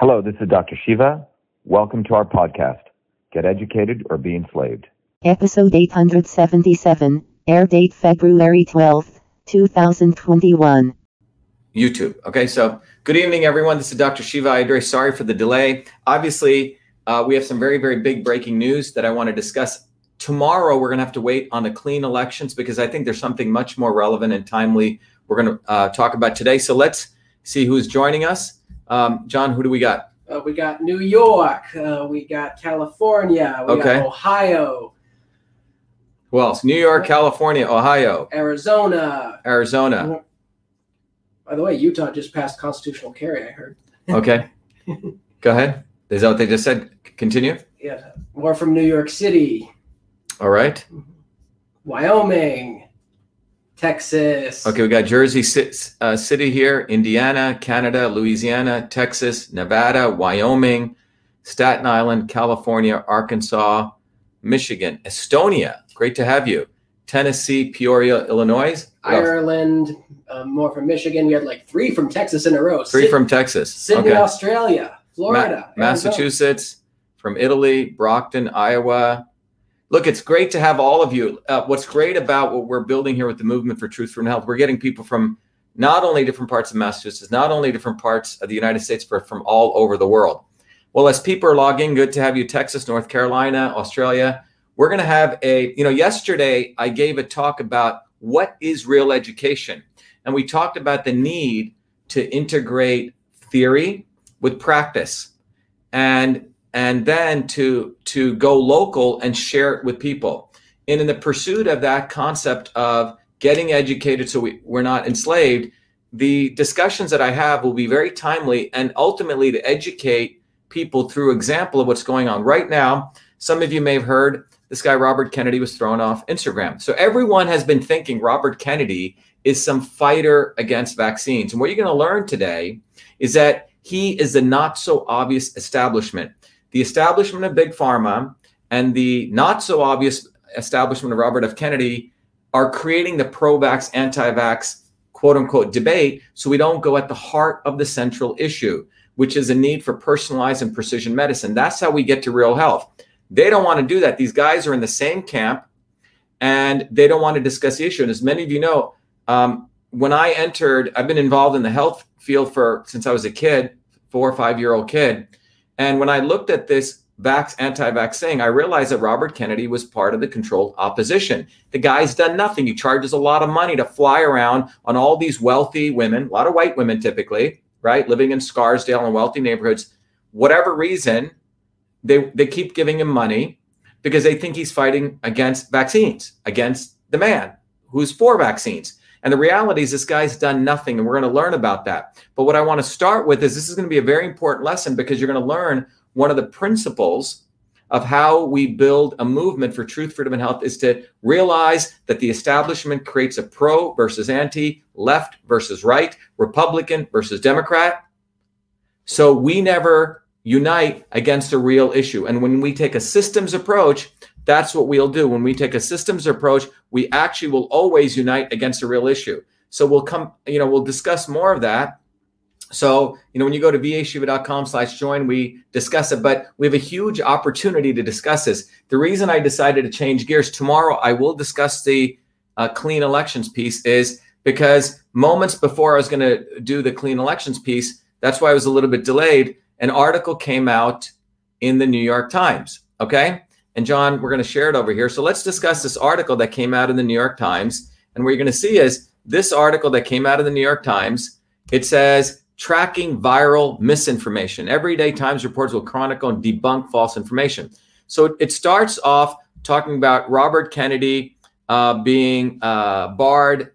Hello, this is Dr. Shiva. Welcome to our podcast, Get Educated or Be Enslaved. Episode 877, air date February 12th, 2021. YouTube. Okay, so good evening, everyone. This is Dr. Shiva. I'm very sorry for the delay. Obviously, we have some very, very big breaking news that I want to discuss. Tomorrow, we're going to have to wait on the clean elections because I think there's something much more relevant and timely we're going to talk about today. So let's see who's joining us. John, who do we got? We got New York. We got California. We got Ohio. Who else? New York, California, Ohio. Arizona. By the way, Utah just passed constitutional carry, I heard. Okay. Go ahead. Is that what they just said? Continue. Yeah. More from New York City. All right. Wyoming. Texas. Okay, we got Jersey City here, Indiana, Canada, Louisiana, Texas, Nevada, Wyoming, Staten Island, California, Arkansas, Michigan, Estonia. Great to have you. Tennessee, Peoria, Illinois. Ireland, more from Michigan. We had like three from Texas in a row. Sydney, okay. Australia, Florida. Massachusetts, from Italy, Brockton, Iowa. Look, it's great to have all of you. What's great about what we're building here with the Movement for Truth, Freedom, and Health, we're getting people from not only different parts of Massachusetts, not only different parts of the United States, but from all over the world. Well, as people are logging, good to have you, Texas, North Carolina, Australia. We're going to have a, yesterday I gave a talk about what is real education. And we talked about the need to integrate theory with practice. And then to go local and share it with people. And in the pursuit of that concept of getting educated so we're not enslaved, the discussions that I have will be very timely and ultimately to educate people through example of what's going on. Right now, some of you may have heard this guy, Robert Kennedy, was thrown off Instagram. So everyone has been thinking Robert Kennedy is some fighter against vaccines. And what you're going to learn today is that he is the not-so-obvious establishment. The establishment of Big Pharma and the not-so-obvious establishment of Robert F. Kennedy are creating the pro-vax, anti-vax, quote-unquote, debate so we don't go at the heart of the central issue, which is a need for personalized and precision medicine. That's how we get to real health. They don't want to do that. These guys are in the same camp, and they don't want to discuss the issue. And as many of you know, when I entered, I've been involved in the health field since I was a kid, 4- or 5-year-old kid. And when I looked at this vax, anti-vax thing, I realized that Robert Kennedy was part of the controlled opposition. The guy's done nothing. He charges a lot of money to fly around on all these wealthy women, a lot of white women typically, right, living in Scarsdale and wealthy neighborhoods. Whatever reason, they keep giving him money because they think he's fighting against vaccines, against the man who's for vaccines. And the reality is this guy's done nothing, and we're going to learn about that. But what I want to start with is this is going to be a very important lesson because you're going to learn one of the principles of how we build a movement for truth, freedom, and health is to realize that the establishment creates a pro versus anti, left versus right, Republican versus Democrat. So we never unite against a real issue. And when we take a systems approach, that's what we'll do. When we take a systems approach, we actually will always unite against a real issue. So we'll come, we'll discuss more of that. So, when you go to VAShiva.com/join, we discuss it, but we have a huge opportunity to discuss this. The reason I decided to change gears tomorrow, I will discuss the clean elections piece is because moments before I was going to do the clean elections piece, that's why I was a little bit delayed. An article came out in the New York Times. Okay. And John, we're going to share it over here. So let's discuss this article that came out in the New York Times. And what you're going to see is this article that came out of the New York Times. It says, tracking viral misinformation. Everyday Times reports will chronicle and debunk false information. So it starts off talking about Robert Kennedy being barred,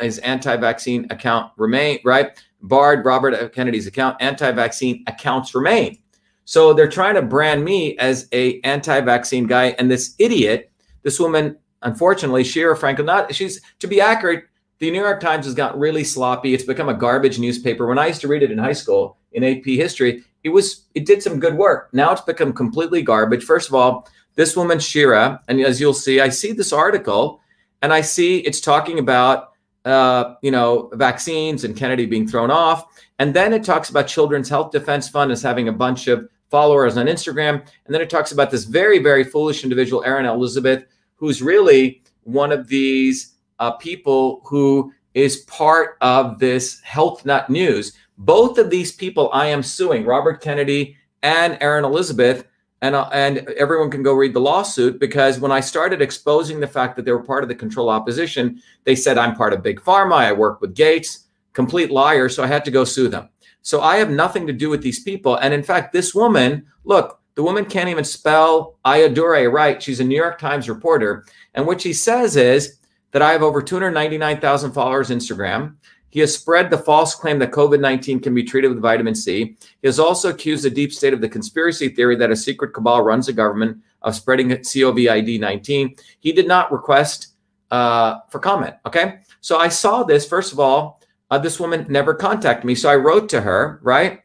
his anti-vaccine account remain, right? Barred Robert F. Kennedy's account, anti-vaccine accounts remain. So they're trying to brand me as a anti-vaccine guy. And this idiot, this woman, unfortunately, Shira Franklin, to be accurate, the New York Times has gotten really sloppy. It's become a garbage newspaper. When I used to read it in high school in AP history, it did some good work. Now it's become completely garbage. First of all, this woman, Shira, and as you'll see, I see this article and I see it's talking about vaccines and Kennedy being thrown off. And then it talks about Children's Health Defense Fund as having a bunch of followers on Instagram. And then it talks about this very, very foolish individual, Erin Elizabeth, who's really one of these people who is part of this Health Nut News. Both of these people I am suing, Robert Kennedy and Erin Elizabeth, and everyone can go read the lawsuit, because when I started exposing the fact that they were part of the control opposition, they said, I'm part of Big Pharma, I work with Gates, complete liar, so I had to go sue them. So I have nothing to do with these people. And in fact, this woman, look, the woman can't even spell Ayodure right. She's a New York Times reporter. And what she says is that I have over 299,000 followers on Instagram. He has spread the false claim that COVID-19 can be treated with vitamin C. He has also accused the deep state of the conspiracy theory that a secret cabal runs the government of spreading COVID-19. He did not request for comment, okay? So I saw this. First of all, this woman never contacted me. So I wrote to her, right?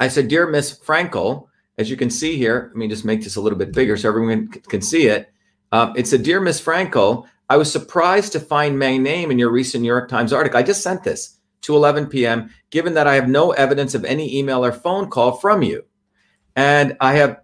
I said, dear Miss Frankel, as you can see here, let me just make this a little bit bigger so everyone can see it. It said, dear Miss Frankel, I was surprised to find my name in your recent New York Times article. I just sent this, 2:11 p.m., given that I have no evidence of any email or phone call from you. And I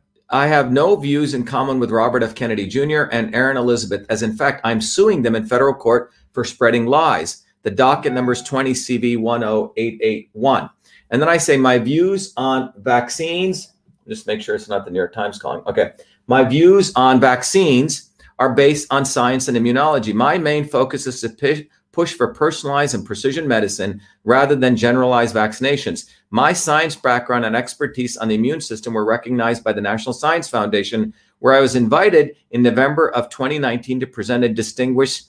have no views in common with Robert F. Kennedy Jr. and Erin Elizabeth, as in fact, I'm suing them in federal court for spreading lies. The docket number is 20CV10881. And then I say my views on vaccines, just make sure it's not the New York Times calling. Okay, my views on vaccines are based on science and immunology. My main focus is to push for personalized and precision medicine rather than generalized vaccinations. My science background and expertise on the immune system were recognized by the National Science Foundation, where I was invited in November of 2019 to present a distinguished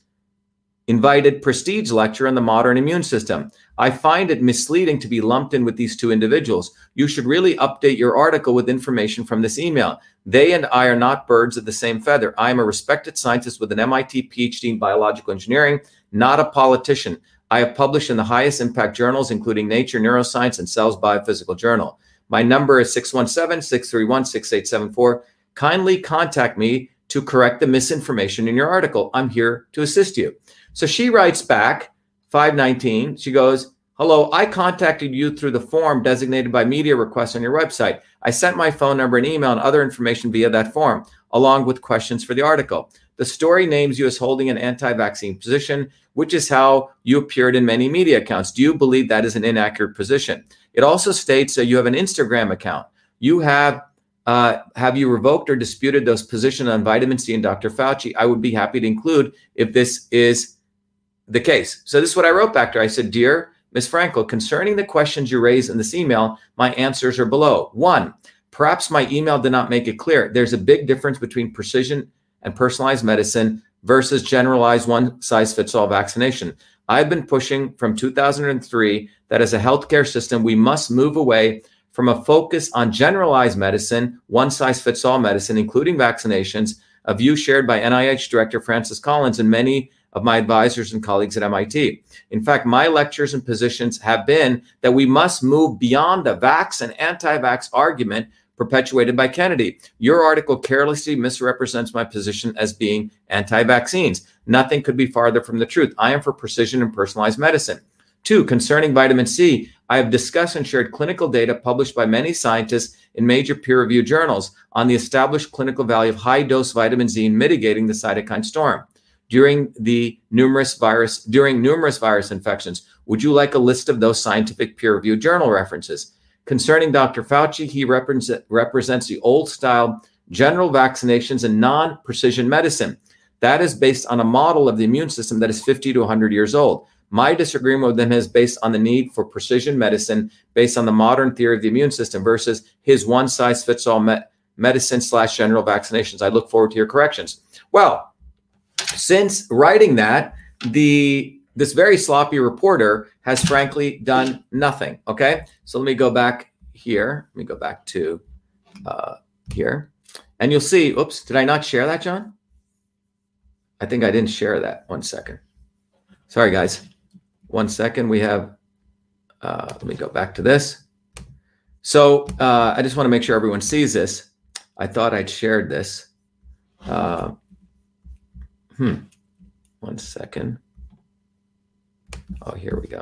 invited prestige lecture on the modern immune system. I find it misleading to be lumped in with these two individuals. You should really update your article with information from this email. They and I are not birds of the same feather. I am a respected scientist with an MIT PhD in biological engineering, not a politician. I have published in the highest impact journals, including Nature, Neuroscience, and Cell's Biophysical Journal. My number is 617-631-6874. Kindly contact me to correct the misinformation in your article. I'm here to assist you. So she writes back, 519, she goes, hello, I contacted you through the form designated by media requests on your website. I sent my phone number and email and other information via that form, along with questions for the article. The story names you as holding an anti-vaccine position, which is how you appeared in many media accounts. Do you believe that is an inaccurate position? It also states that you have an Instagram account. You have you revoked or disputed those positions on vitamin C and Dr. Fauci? I would be happy to include if this is the case. So this is what I wrote back to her. I said, dear Ms. Frankel, concerning the questions you raised in this email, my answers are below. 1, perhaps my email did not make it clear. There's a big difference between precision and personalized medicine versus generalized one-size-fits-all vaccination. I've been pushing from 2003 that as a healthcare system, we must move away from a focus on generalized medicine, one-size-fits-all medicine, including vaccinations, a view shared by NIH Director Francis Collins and many of my advisors and colleagues at MIT. In fact, my lectures and positions have been that we must move beyond the vax and anti-vax argument perpetuated by Kennedy. Your article carelessly misrepresents my position as being anti-vaccines. Nothing could be farther from the truth. I am for precision and personalized medicine. 2, concerning vitamin C, I have discussed and shared clinical data published by many scientists in major peer-reviewed journals on the established clinical value of high-dose vitamin C in mitigating the cytokine storm during numerous virus infections. Would you like a list of those scientific peer-reviewed journal references? Concerning Dr. Fauci, he represents the old-style general vaccinations and non-precision medicine. That is based on a model of the immune system that is 50 to 100 years old. My disagreement with him is based on the need for precision medicine based on the modern theory of the immune system versus his one-size-fits-all medicine/general vaccinations. I look forward to your corrections. Well, since writing that, this very sloppy reporter has frankly done nothing, okay? So let me go back here. Let me go back to here. And you'll see, oops, did I not share that, John? I think I didn't share that. One second. Sorry, guys. One second, we have, let me go back to this. So I just want to make sure everyone sees this. I thought I'd shared this. One second. Oh, here we go.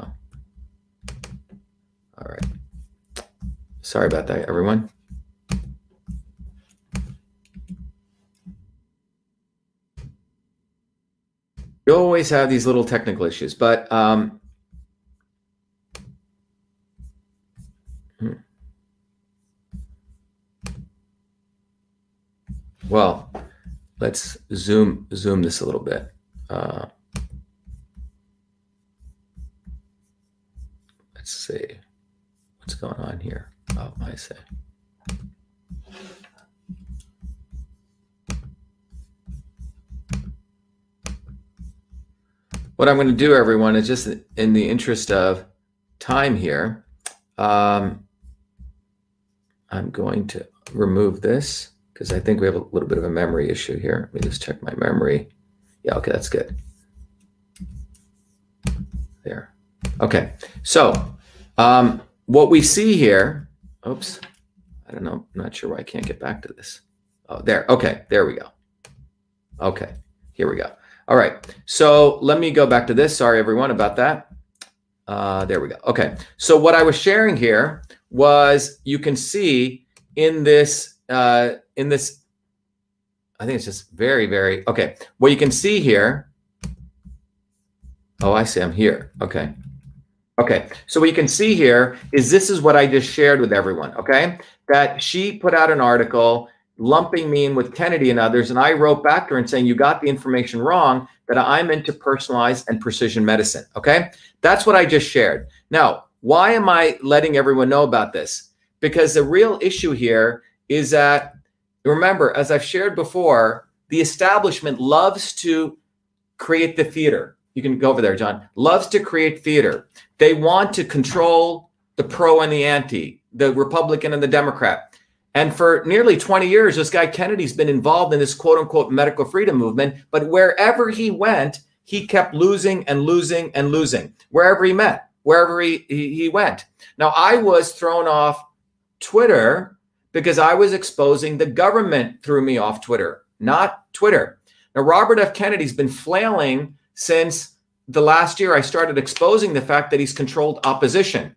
All right. Sorry about that, everyone. You always have these little technical issues, but well, let's zoom this a little bit. Let's see what's going on here. Oh, I see. What I'm going to do, everyone, is just in the interest of time here, I'm going to remove this because I think we have a little bit of a memory issue here. Let me just check my memory. Yeah, okay, that's good. There. Okay, so what we see here, oops, I don't know, I'm not sure why I can't get back to this. Oh, there, okay, there we go. Okay, here we go. All right, so let me go back to this. Sorry, everyone, about that. There we go. Okay, so what I was sharing here was you can see in this, I think it's just very, very, okay. What you can see here, oh, I see, I'm here, okay. Okay, so what you can see here is this is what I just shared with everyone, okay? That she put out an article lumping me in with Kennedy and others, and I wrote back to her and saying, you got the information wrong, that I'm into personalized and precision medicine, okay? That's what I just shared. Now, why am I letting everyone know about this? Because the real issue here is that, remember, as I've shared before, the establishment loves to create the theater. You can go over there, John. Loves to create theater. They want to control the pro and the anti, the Republican and the Democrat. And for nearly 20 years, this guy Kennedy's been involved in this quote-unquote medical freedom movement. But wherever he went, he kept losing and losing and losing. Wherever he met, wherever he went. Now, I was thrown off Twitter because I was exposing the government threw me off Twitter, not Twitter. Now, Robert F. Kennedy's been flailing since the last year I started exposing the fact that he's controlled opposition.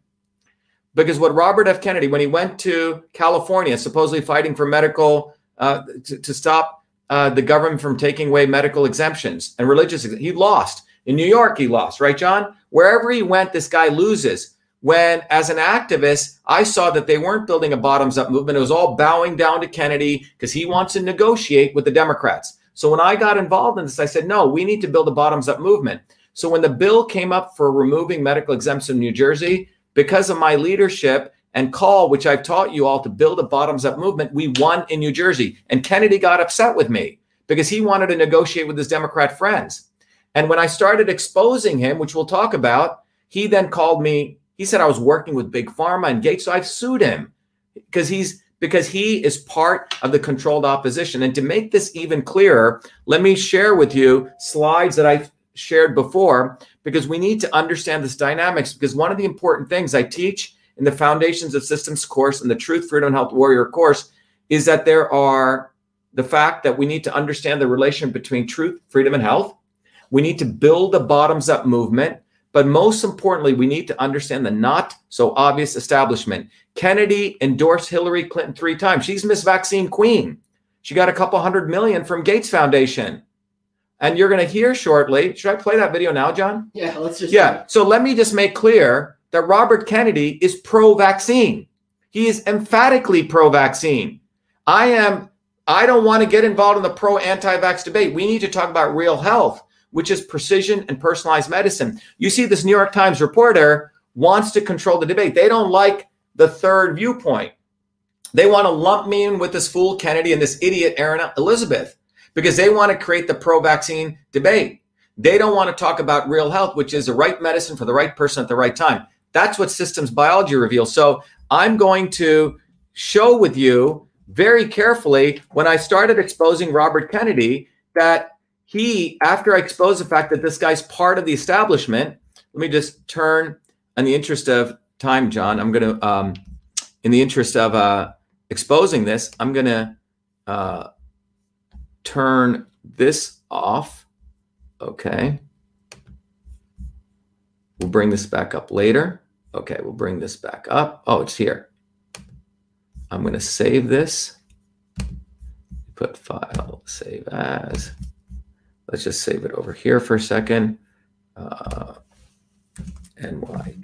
Because what Robert F. Kennedy, when he went to California, supposedly fighting for medical, to stop the government from taking away medical exemptions and religious, he lost. In New York, he lost, right, John? Wherever he went, this guy loses. When, as an activist, I saw that they weren't building a bottoms-up movement. It was all bowing down to Kennedy because he wants to negotiate with the Democrats. So when I got involved in this, I said, no, we need to build a bottoms-up movement. So when the bill came up for removing medical exemption in New Jersey, because of my leadership and call, which I've taught you all to build a bottoms-up movement, we won in New Jersey. And Kennedy got upset with me because he wanted to negotiate with his Democrat friends. And when I started exposing him, which we'll talk about, he then called me. He said I was working with Big Pharma and Gates, so I've sued him because he is part of the controlled opposition. And to make this even clearer, let me share with you slides that I've shared before, because we need to understand this dynamics, because one of the important things I teach in the Foundations of Systems course and the Truth, Freedom, and Health Warrior course is that there are the fact that we need to understand the relation between truth, freedom, and health. We need to build a bottoms-up movement, but most importantly, we need to understand the not-so-obvious establishment. Kennedy endorsed Hillary Clinton 3 times. She's Miss Vaccine Queen. She got a couple $100 million from Gates Foundation. And you're going to hear shortly. Should I play that video now, John? Yeah, let's just. Yeah. So let me just make clear that Robert Kennedy is pro-vaccine. He is emphatically pro-vaccine. I don't want to get involved in the pro-anti-vax debate. We need to talk about real health, which is precision and personalized medicine. You see, this New York Times reporter wants to control the debate. They don't like the third viewpoint. They want to lump me in with this fool Kennedy and this idiot Erin Elizabeth, because they want to create the pro-vaccine debate. They don't want to talk about real health, which is the right medicine for the right person at the right time. That's what systems biology reveals. So I'm going to show with you very carefully when I started exposing Robert Kennedy that he, after I exposed the fact that this guy's part of the establishment, let me just turn, in the interest of time, John, I'm going to, in the interest of exposing this, I'm going to, turn this off. Okay. We'll bring this back up later. Okay, we'll bring this back up. Oh, it's here. I'm going to save this. Put file, save as. Let's just save it over here for a second. NY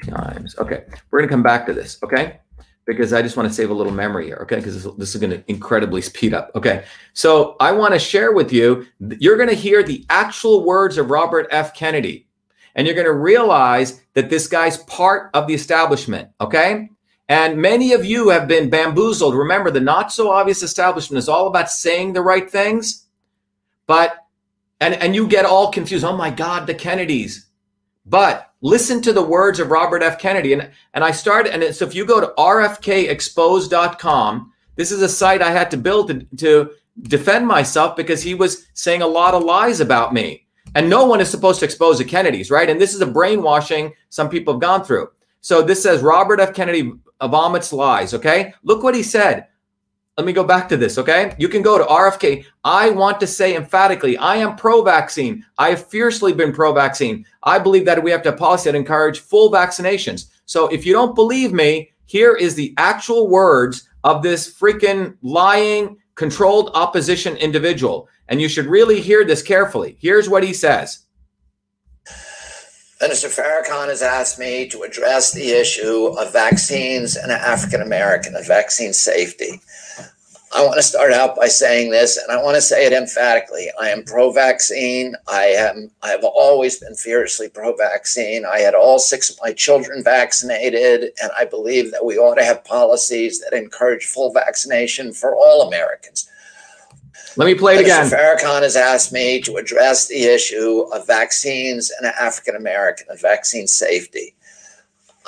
Times. Okay, we're going to come back to this, okay? Because I just want to save a little memory here, okay? Because this is going to incredibly speed up, okay? So I want to share with you, you're going to hear the actual words of Robert F. Kennedy, and you're going to realize that this guy's part of the establishment, okay? And many of you have been bamboozled. Remember, the not-so-obvious establishment is all about saying the right things, but, and you get all confused. Oh, my God, the Kennedys. But listen to the words of Robert F. Kennedy. And I started, and so if you go to RFKexpose.com, this is a site I had to build to defend myself because he was saying a lot of lies about me. And no one is supposed to expose the Kennedys, right? And this is a brainwashing some people have gone through. So this says Robert F. Kennedy vomits lies, okay? Look what he said. Let me go back to this, okay? You can go to RFK. I want to say emphatically, I am pro-vaccine. I have fiercely been pro-vaccine. I believe that we have to have policy that encourage full vaccinations. So if you don't believe me, here is the actual words of this freaking lying, controlled opposition individual. And you should really hear this carefully. Here's what he says. Minister Farrakhan has asked me to address the issue of vaccines and African American and vaccine safety. I want to start out by saying this, and I want to say it emphatically. I am pro-vaccine. I have always been fiercely pro-vaccine. I had all 6 of my children vaccinated, and I believe that we ought to have policies that encourage full vaccination for all Americans. Let me play it again. Mr. Farrakhan has asked me to address the issue of vaccines and African American and vaccine safety.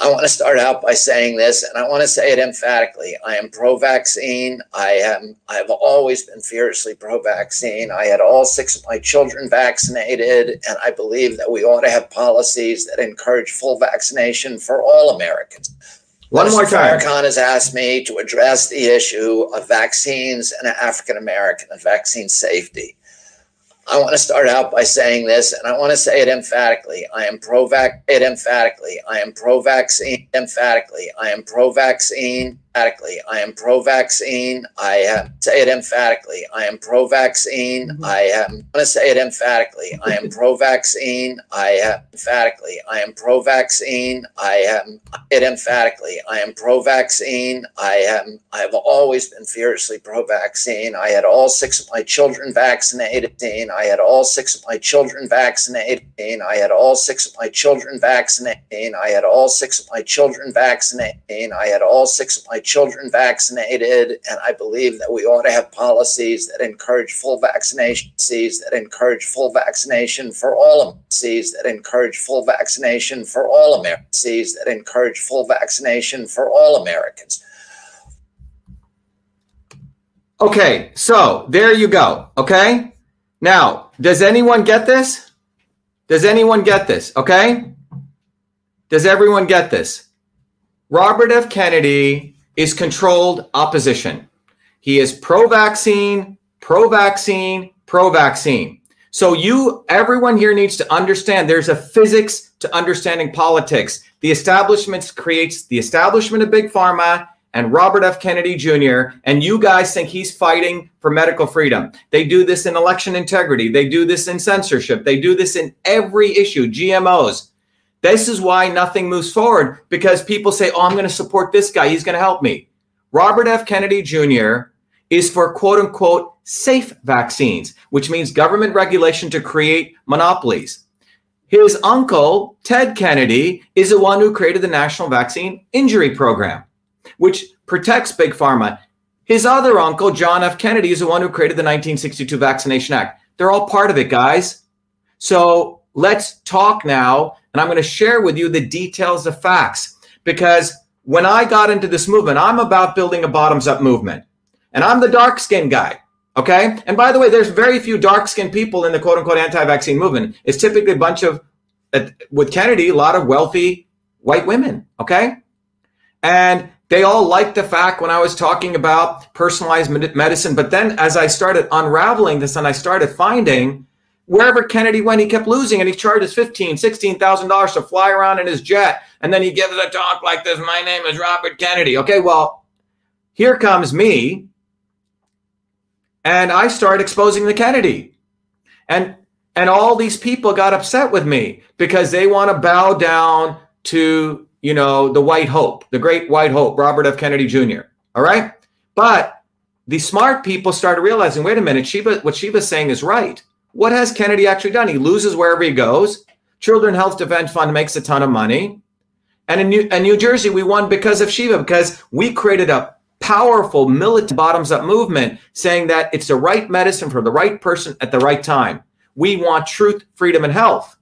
I want to start out by saying this, and I want to say it emphatically. I am pro-vaccine. I have always been fiercely pro-vaccine. I had all 6 of my children vaccinated, and I believe that we ought to have policies that encourage full vaccination for all Americans. One more time. Mr. Farrakhan has asked me to address the issue of vaccines and African American and vaccine safety. I want to start out by saying this, and I want to say it emphatically. I am pro-vaccine. Emphatically, I am pro-vaccine. Emphatically, I am pro-vaccine. Emphatically, I am pro-vaccine. I have say it emphatically. I am pro-vaccine. I am going to say it emphatically. I am pro-vaccine. I have emphatically. I am pro-vaccine. I am it emphatically. I am pro-vaccine. I have always been fiercely pro-vaccine. I had all 6 of my children vaccinated. I had all 6 of my children vaccinated. I had all 6 of my children vaccinated. I had all 6 of my children vaccinated. I had all 6 of my children vaccinated, and I believe that we ought to have policies that encourage full vaccination, that encourage full vaccination for all Americans, that encourage full vaccination for all Americans, that encourage full vaccination for all Americans. Okay, so there you go. Okay, now does anyone get this? Does anyone get this? Okay, does everyone get this? Robert F. Kennedy is controlled opposition. He is pro-vaccine, pro-vaccine, pro-vaccine. So you, everyone here needs to understand there's a physics to understanding politics. The establishment creates the establishment of Big Pharma and Robert F. Kennedy Jr. And you guys think he's fighting for medical freedom. They do this in election integrity. They do this in censorship. They do this in every issue, GMOs. This is why nothing moves forward, because people say, oh, I'm going to support this guy. He's going to help me. Robert F. Kennedy Jr. is for, quote unquote, safe vaccines, which means government regulation to create monopolies. His uncle, Ted Kennedy, is the one who created the National Vaccine Injury Program, which protects Big Pharma. His other uncle, John F. Kennedy, is the one who created the 1962 Vaccination Act. They're all part of it, guys. So let's talk now. And I'm going to share with you the details of facts, because when I got into this movement, I'm about building a bottoms up movement, and I'm the dark skinned guy. Okay. And by the way, there's very few dark skinned people in the quote unquote anti-vaccine movement. It's typically a bunch of, with Kennedy, a lot of wealthy white women. Okay. And they all liked the fact when I was talking about personalized medicine. But then as I started unraveling this and I started finding Wherever Kennedy went, he kept losing, and he charges $15,000, $16,000 to fly around in his jet. And then he gives a talk like this, my name is Robert Kennedy. Okay, well, here comes me. And I started exposing the Kennedy. And all these people got upset with me because they want to bow down to, you know, the white hope, the great white hope, Robert F. Kennedy Jr. All right. But the smart people started realizing, wait a minute, Shiva, what Shiva's saying is right. What has Kennedy actually done? He loses wherever he goes. Children's Health Defense Fund makes a ton of money. And in New Jersey, we won because of Shiva, because we created a powerful militant bottoms-up movement saying that it's the right medicine for the right person at the right time. We want truth, freedom, and health,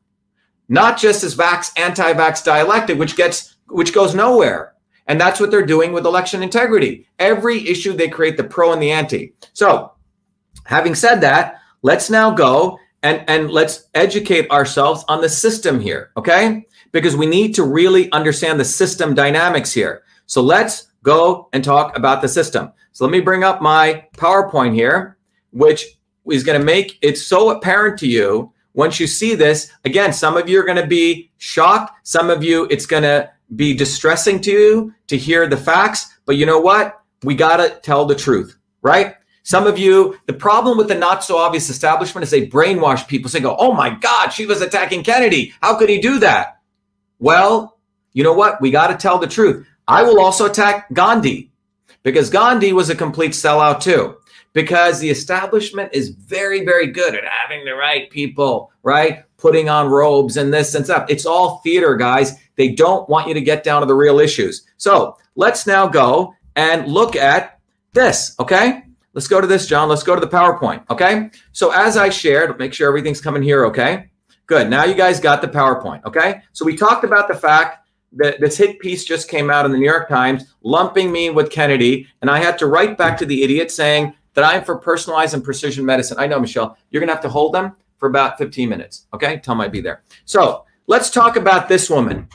not just this vax, anti-vax dialectic, which goes nowhere. And that's what they're doing with election integrity. Every issue, they create the pro and the anti. So having said that, let's now go and let's educate ourselves on the system here, okay? Because we need to really understand the system dynamics here. So let's go and talk about the system. So let me bring up my PowerPoint here, which is going to make it so apparent to you once you see this. Again, some of you are going to be shocked. Some of you, it's going to be distressing to you to hear the facts. But you know what? We got to tell the truth, right? Some of you, the problem with the not so obvious establishment is they brainwash people. So they go, oh my God, she was attacking Kennedy. How could he do that? Well, you know what? We got to tell the truth. I will also attack Gandhi, because Gandhi was a complete sellout too, because the establishment is very, very good at having the right people, right? Putting on robes and this and stuff. It's all theater, guys. They don't want you to get down to the real issues. So let's now go and look at this, okay? Let's go to this, John. Let's go to the PowerPoint, okay? So as I shared, make sure everything's coming here, okay? Good. Now you guys got the PowerPoint, okay? So we talked about the fact that this hit piece just came out in the New York Times lumping me with Kennedy, and I had to write back to the idiot saying that I'm for personalized and precision medicine. I know, Michelle, you're going to have to hold them for about 15 minutes, okay? Tell them I'd be there. So let's talk about this woman.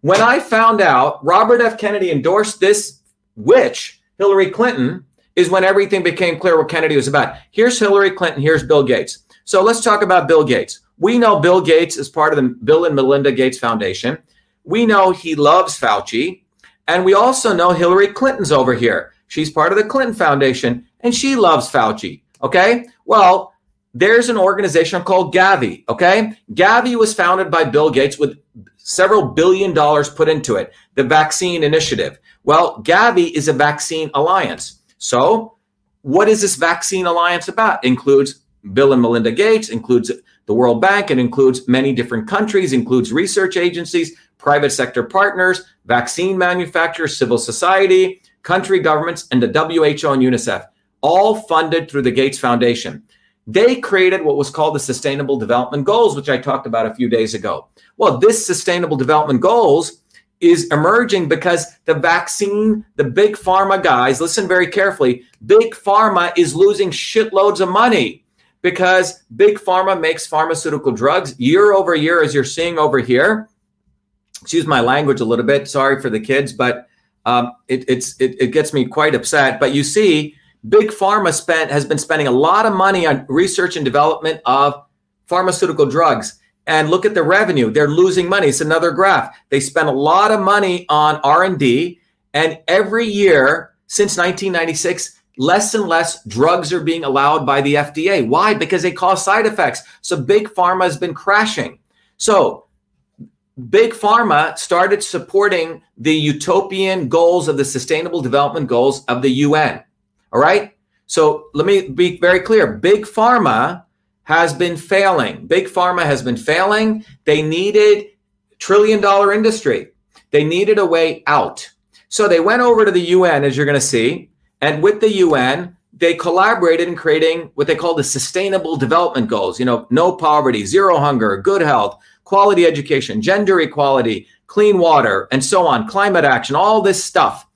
When I found out Robert F. Kennedy endorsed this witch, Hillary Clinton, is when everything became clear what Kennedy was about. Here's Hillary Clinton, here's Bill Gates. So let's talk about Bill Gates. We know Bill Gates is part of the Bill and Melinda Gates Foundation. We know he loves Fauci. And we also know Hillary Clinton's over here. She's part of the Clinton Foundation, and she loves Fauci, okay? Well, there's an organization called Gavi, okay? Gavi was founded by Bill Gates with several $billions put into it, the vaccine initiative. Well, Gavi is a vaccine alliance. So what is this vaccine alliance about? It includes Bill and Melinda Gates, includes the World Bank, it includes many different countries, includes research agencies, private sector partners, vaccine manufacturers, civil society, country governments, and the WHO and UNICEF, all funded through the Gates Foundation. They created what was called the Sustainable Development Goals, which I talked about a few days ago. Well, this Sustainable Development Goals is emerging because the vaccine, the big pharma guys, listen very carefully, big pharma is losing shitloads of money because big pharma makes pharmaceutical drugs year over year, as you're seeing over here. Excuse my language a little bit, sorry for the kids, but it gets me quite upset. But you see, big pharma has been spending a lot of money on research and development of pharmaceutical drugs. And look at the revenue. They're losing money. It's another graph. They spend a lot of money on R&D. And every year since 1996, less and less drugs are being allowed by the FDA. Why? Because they cause side effects. So big pharma has been crashing. So big pharma started supporting the utopian goals of the Sustainable Development Goals of the UN. All right? So let me be very clear. Big pharma has been failing. Big pharma has been failing. They needed $trillion industry. They needed a way out. So they went over to the UN, as you're going to see, and with the UN, they collaborated in creating what they call the Sustainable Development Goals, you know, no poverty, zero hunger, good health, quality education, gender equality, clean water, and so on, climate action, all this stuff.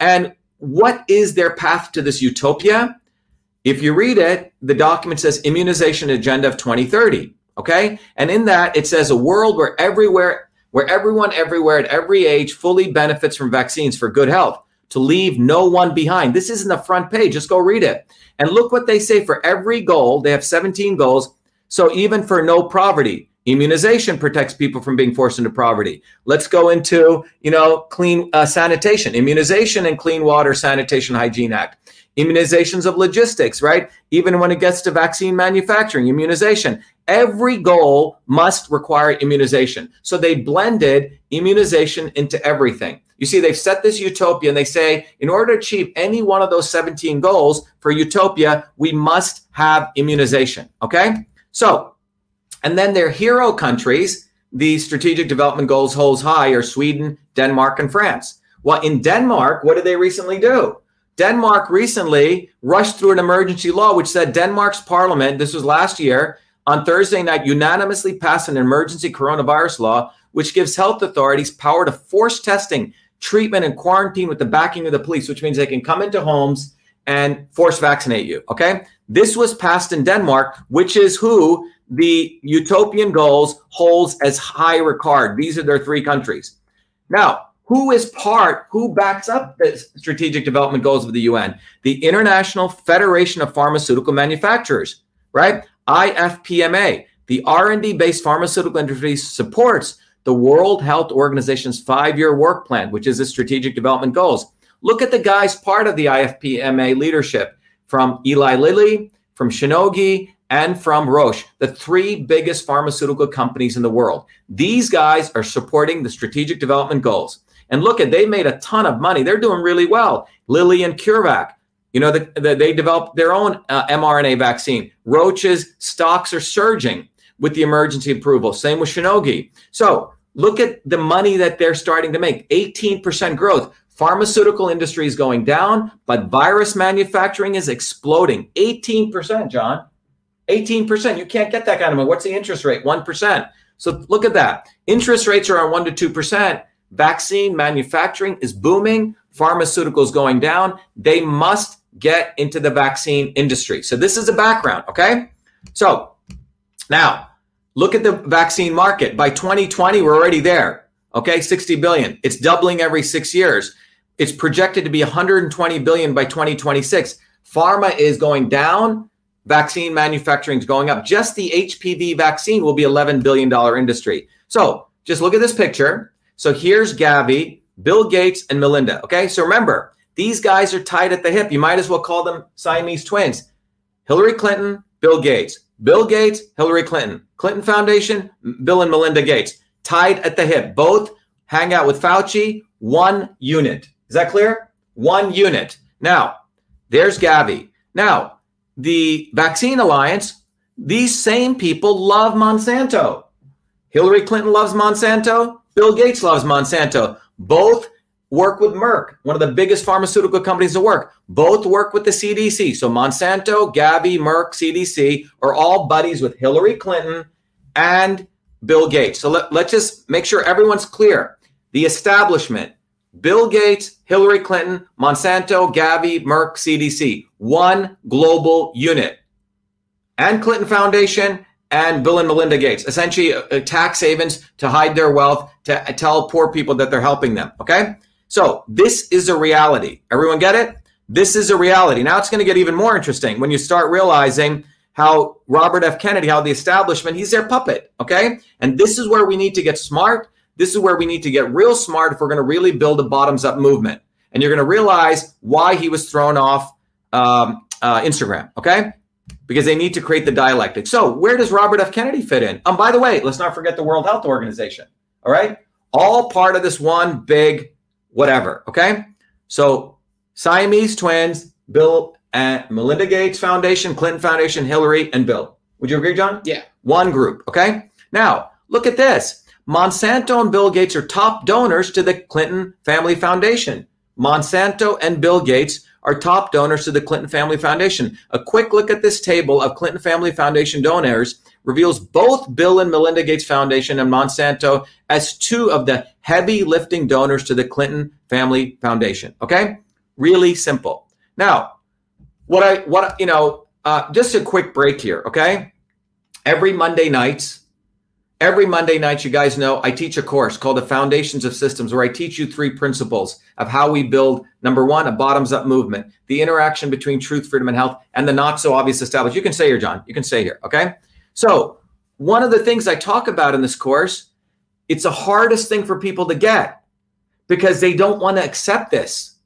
And what is their path to this utopia? If you read it, the document says Immunization Agenda of 2030, okay? And in that, it says a world where everyone, everywhere, at every age fully benefits from vaccines for good health, to leave no one behind. This isn't the front page. Just go read it. And look what they say for every goal. They have 17 goals. So even for no poverty, immunization protects people from being forced into poverty. Let's go into, clean sanitation, immunization and Clean Water Sanitation Hygiene Act. Immunizations of logistics, right? Even when it gets to vaccine manufacturing, immunization. Every goal must require immunization. So they blended immunization into everything. You see, they've set this utopia and they say, in order to achieve any one of those 17 goals for utopia, we must have immunization, okay? So, and then their hero countries, the strategic development goals holds high, are Sweden, Denmark, and France. Well, in Denmark, what did they recently do? Denmark recently rushed through an emergency law which said Denmark's parliament, this was last year, on Thursday night unanimously passed an emergency coronavirus law which gives health authorities power to force testing, treatment, and quarantine with the backing of the police, which means they can come into homes and force vaccinate you, okay? This was passed in Denmark, which is who the utopian goals holds as high regard. These are their three countries. Now, who backs up the strategic development goals of the UN? The International Federation of Pharmaceutical Manufacturers, right? IFPMA, the R&D-based pharmaceutical industry supports the World Health Organization's 5-year work plan, which is the strategic development goals. Look at the guys part of the IFPMA leadership from Eli Lilly, from Shionogi, and from Roche, the three biggest pharmaceutical companies in the world. These guys are supporting the strategic development goals. And look at, they made a ton of money. They're doing really well. Lilly and CureVac, they developed their own mRNA vaccine. Roche's stocks are surging with the emergency approval. Same with Shionogi. So look at the money that they're starting to make. 18% growth. Pharmaceutical industry is going down, but virus manufacturing is exploding. 18%, John. 18%. You can't get that kind of money. What's the interest rate? 1%. So look at that. Interest rates are on 1 to 2%. Vaccine manufacturing is booming, pharmaceuticals going down. They must get into the vaccine industry. So this is the background, okay? So now look at the vaccine market. By 2020, we're already there, okay? 60 billion. It's doubling every 6 years. It's projected to be 120 billion by 2026. Pharma is going down. Vaccine manufacturing is going up. Just the HPV vaccine will be $11 billion industry. So just look at this picture. So here's Gavi, Bill Gates, and Melinda. Okay, so remember, these guys are tied at the hip. You might as well call them Siamese twins. Hillary Clinton, Bill Gates. Bill Gates, Hillary Clinton. Clinton Foundation, Bill and Melinda Gates. Tied at the hip. Both hang out with Fauci. One unit. Is that clear? One unit. Now, there's Gavi. Now, the Vaccine Alliance, these same people love Monsanto. Hillary Clinton loves Monsanto. Bill Gates loves Monsanto. Both work with Merck, one of the biggest pharmaceutical companies to work. Both work with the CDC. So Monsanto, Gavi, Merck, CDC are all buddies with Hillary Clinton and Bill Gates. So let's just make sure everyone's clear. The establishment, Bill Gates, Hillary Clinton, Monsanto, Gavi, Merck, CDC. One global unit. And Clinton Foundation and Bill and Melinda Gates. Essentially tax havens to hide their wealth, to tell poor people that they're helping them, okay? So this is a reality. Everyone get it? This is a reality. Now it's going to get even more interesting when you start realizing how Robert F. Kennedy, how the establishment, he's their puppet, okay? And this is where we need to get smart. This is where we need to get real smart if we're going to really build a bottoms-up movement. And you're going to realize why he was thrown off Instagram, okay? Because they need to create the dialectic. So where does Robert F. Kennedy fit in? By the way, let's not forget the World Health Organization, all right? All part of this one big whatever, okay? So Siamese twins, Bill and Melinda Gates Foundation, Clinton Foundation, Hillary, and Bill. Would you agree, John? Yeah. One group, okay? Now, look at this. Monsanto and Bill Gates are top donors to the Clinton Family Foundation. Monsanto and Bill Gates are top donors to the Clinton Family Foundation. A quick look at this table of Clinton Family Foundation donors reveals both Bill and Melinda Gates Foundation and Monsanto as two of the heavy lifting donors to the Clinton Family Foundation. Okay? Really simple. Now, just a quick break here, okay? Every Monday night, you guys know, I teach a course called The Foundations of Systems, where I teach you three principles of how we build, number one, a bottoms-up movement, the interaction between truth, freedom, and health, and the not-so-obvious established. You can stay here, John. You can stay here, okay? So one of the things I talk about in this course, it's the hardest thing for people to get because they don't want to accept this.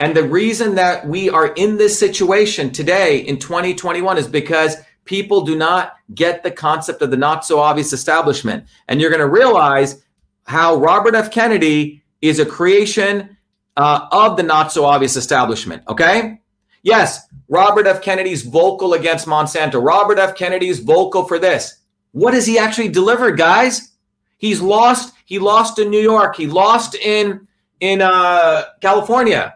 And the reason that we are in this situation today in 2021 is because people do not get the concept of the not so obvious establishment. And you're going to realize how Robert F. Kennedy is a creation of the not so obvious establishment. Okay? Yes, Robert F. Kennedy's vocal against Monsanto. Robert F. Kennedy's vocal for this. What has he actually delivered, guys? He's lost. He lost in New York. He lost in California.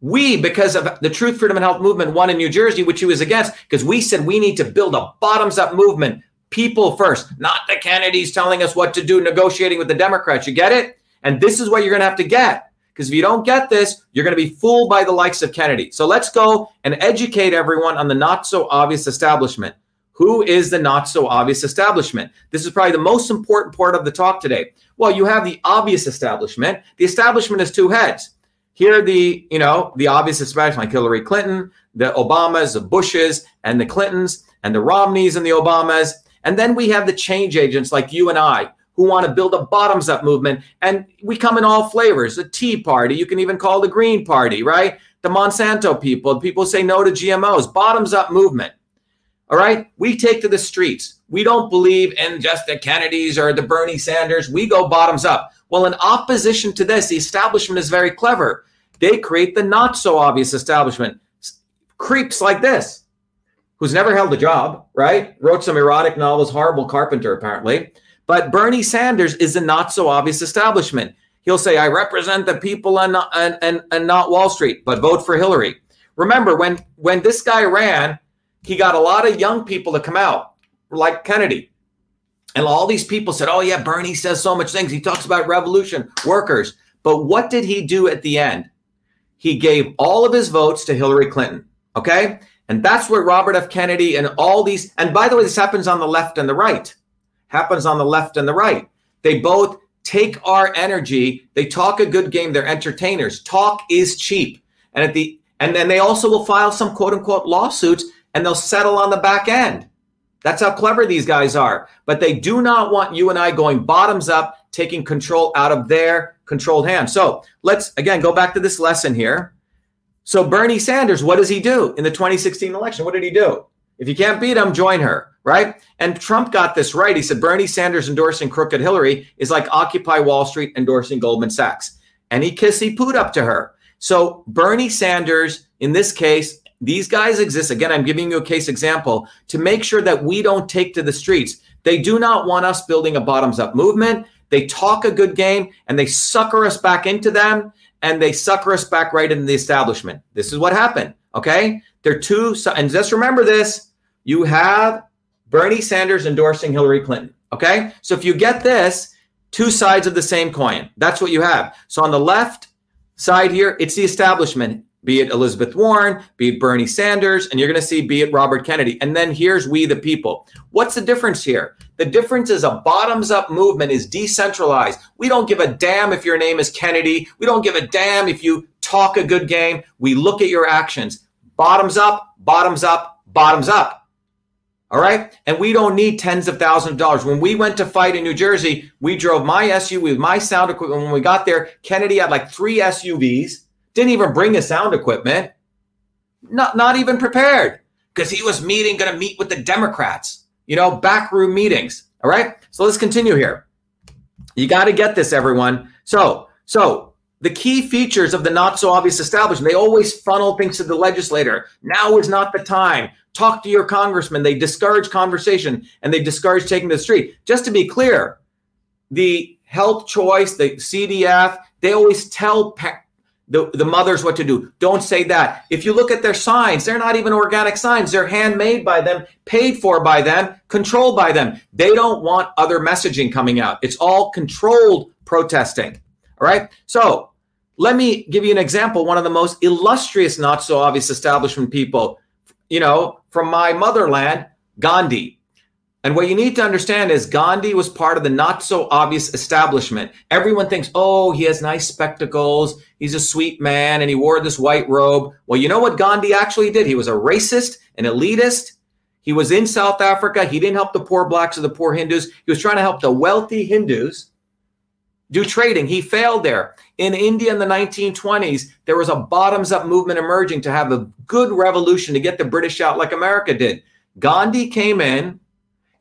We, because of the Truth, Freedom, and Health movement, won in New Jersey, which he was against, because we said we need to build a bottoms-up movement. People first, not the Kennedys telling us what to do, negotiating with the Democrats. You get it? And this is what you're going to have to get. Because if you don't get this, you're going to be fooled by the likes of Kennedy. So let's go and educate everyone on the not-so-obvious establishment. Who is the not-so-obvious establishment? This is probably the most important part of the talk today. Well, you have the obvious establishment. The establishment is two heads. Here are the, you know, the obvious establishment, like Hillary Clinton, the Obamas, the Bushes, and the Clintons, and the Romneys and the Obamas. And then we have the change agents like you and I, who want to build a bottoms-up movement. And we come in all flavors, the Tea Party, you can even call the Green Party, right? The Monsanto people, the people who say no to GMOs, bottoms-up movement, all right? We take to the streets. We don't believe in just the Kennedys or the Bernie Sanders. We go bottoms-up. Well, in opposition to this, the establishment is very clever. They create the not-so-obvious establishment. Creeps like this, who's never held a job, right? Wrote some erotic novels, horrible carpenter, apparently. But Bernie Sanders is a not-so-obvious establishment. He'll say, I represent the people and not Wall Street, but vote for Hillary. Remember, when this guy ran, he got a lot of young people to come out, like Kennedy. And all these people said, oh, yeah, Bernie says so much things. He talks about revolution, workers. But what did he do at the end? He gave all of his votes to Hillary Clinton, okay? And that's where Robert F. Kennedy and all these – and by the way, this happens on the left and the right. Happens on the left and the right. They both take our energy. They talk a good game. They're entertainers. Talk is cheap. And at the and then they also will file some quote-unquote lawsuits, and they'll settle on the back end. That's how clever these guys are. But they do not want you and I going bottoms up, taking control out of their controlled hands. So let's, again, go back to this lesson here. So Bernie Sanders, what does he do in the 2016 election? What did he do? If you can't beat him, join her, right? And Trump got this right. He said Bernie Sanders endorsing crooked Hillary is like Occupy Wall Street endorsing Goldman Sachs. And he kissy-pooed up to her. So Bernie Sanders, in this case, these guys exist. Again, I'm giving you a case example to make sure that we don't take to the streets. They do not want us building a bottoms-up movement. They talk a good game, and they sucker us back into them, and they sucker us back right into the establishment. This is what happened, okay? They're two, and just remember this, you have Bernie Sanders endorsing Hillary Clinton, okay? So if you get this, two sides of the same coin, that's what you have. So on the left side here, it's the establishment, be it Elizabeth Warren, be it Bernie Sanders, and you're gonna see be it Robert Kennedy. And then here's we the people. What's the difference here? The difference is a bottoms up movement is decentralized. We don't give a damn if your name is Kennedy. We don't give a damn if you talk a good game. We look at your actions. Bottoms up, bottoms up, bottoms up. All right? And we don't need tens of thousands of dollars. When we went to fight in New Jersey, we drove my SUV with my sound equipment. When we got there, Kennedy had like 3 SUVs, didn't even bring his sound equipment, not even prepared, because he was going to meet with the Democrats, you know, backroom meetings. All right? So let's continue here. You got to get this, everyone. So the key features of the not-so-obvious establishment, they always funnel things to the legislator. Now is not the time. Talk to your congressman. They discourage conversation, and they discourage taking to the street. Just to be clear, the health choice, the CDF, they always tell the mothers what to do. Don't say that. If you look at their signs, they're not even organic signs. They're handmade by them, paid for by them, controlled by them. They don't want other messaging coming out. It's all controlled protesting. All right? So let me give you an example. One of the most illustrious, not so obvious establishment people, you know, from my motherland, Gandhi. And what you need to understand is Gandhi was part of the not so obvious establishment. Everyone thinks, oh, he has nice spectacles. He's a sweet man. And he wore this white robe. Well, you know what Gandhi actually did? He was a racist, an elitist. He was in South Africa. He didn't help the poor blacks or the poor Hindus. He was trying to help the wealthy Hindus do trading. He failed there. In India in the 1920s, there was a bottoms-up movement emerging to have a good revolution to get the British out like America did. Gandhi came in.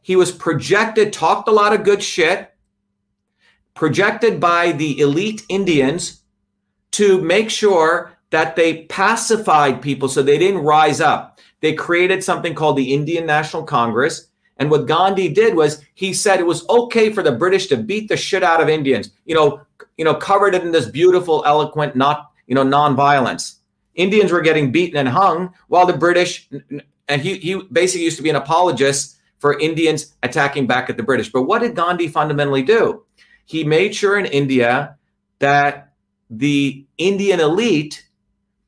He was projected, talked a lot of good shit, projected by the elite Indians to make sure that they pacified people so they didn't rise up. They created something called the Indian National Congress. And what Gandhi did was he said it was okay for the British to beat the shit out of Indians, covered it in this beautiful, eloquent, nonviolence. Indians were getting beaten and hung while the British, and he basically used to be an apologist for Indians attacking back at the British. But what did Gandhi fundamentally do? He made sure in India that the Indian elite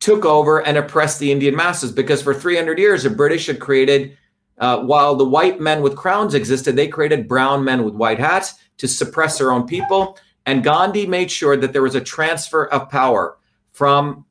took over and oppressed the Indian masses, because for 300 years, the British had created, while the white men with crowns existed, they created brown men with white hats to suppress their own people. And Gandhi made sure that there was a transfer of power from,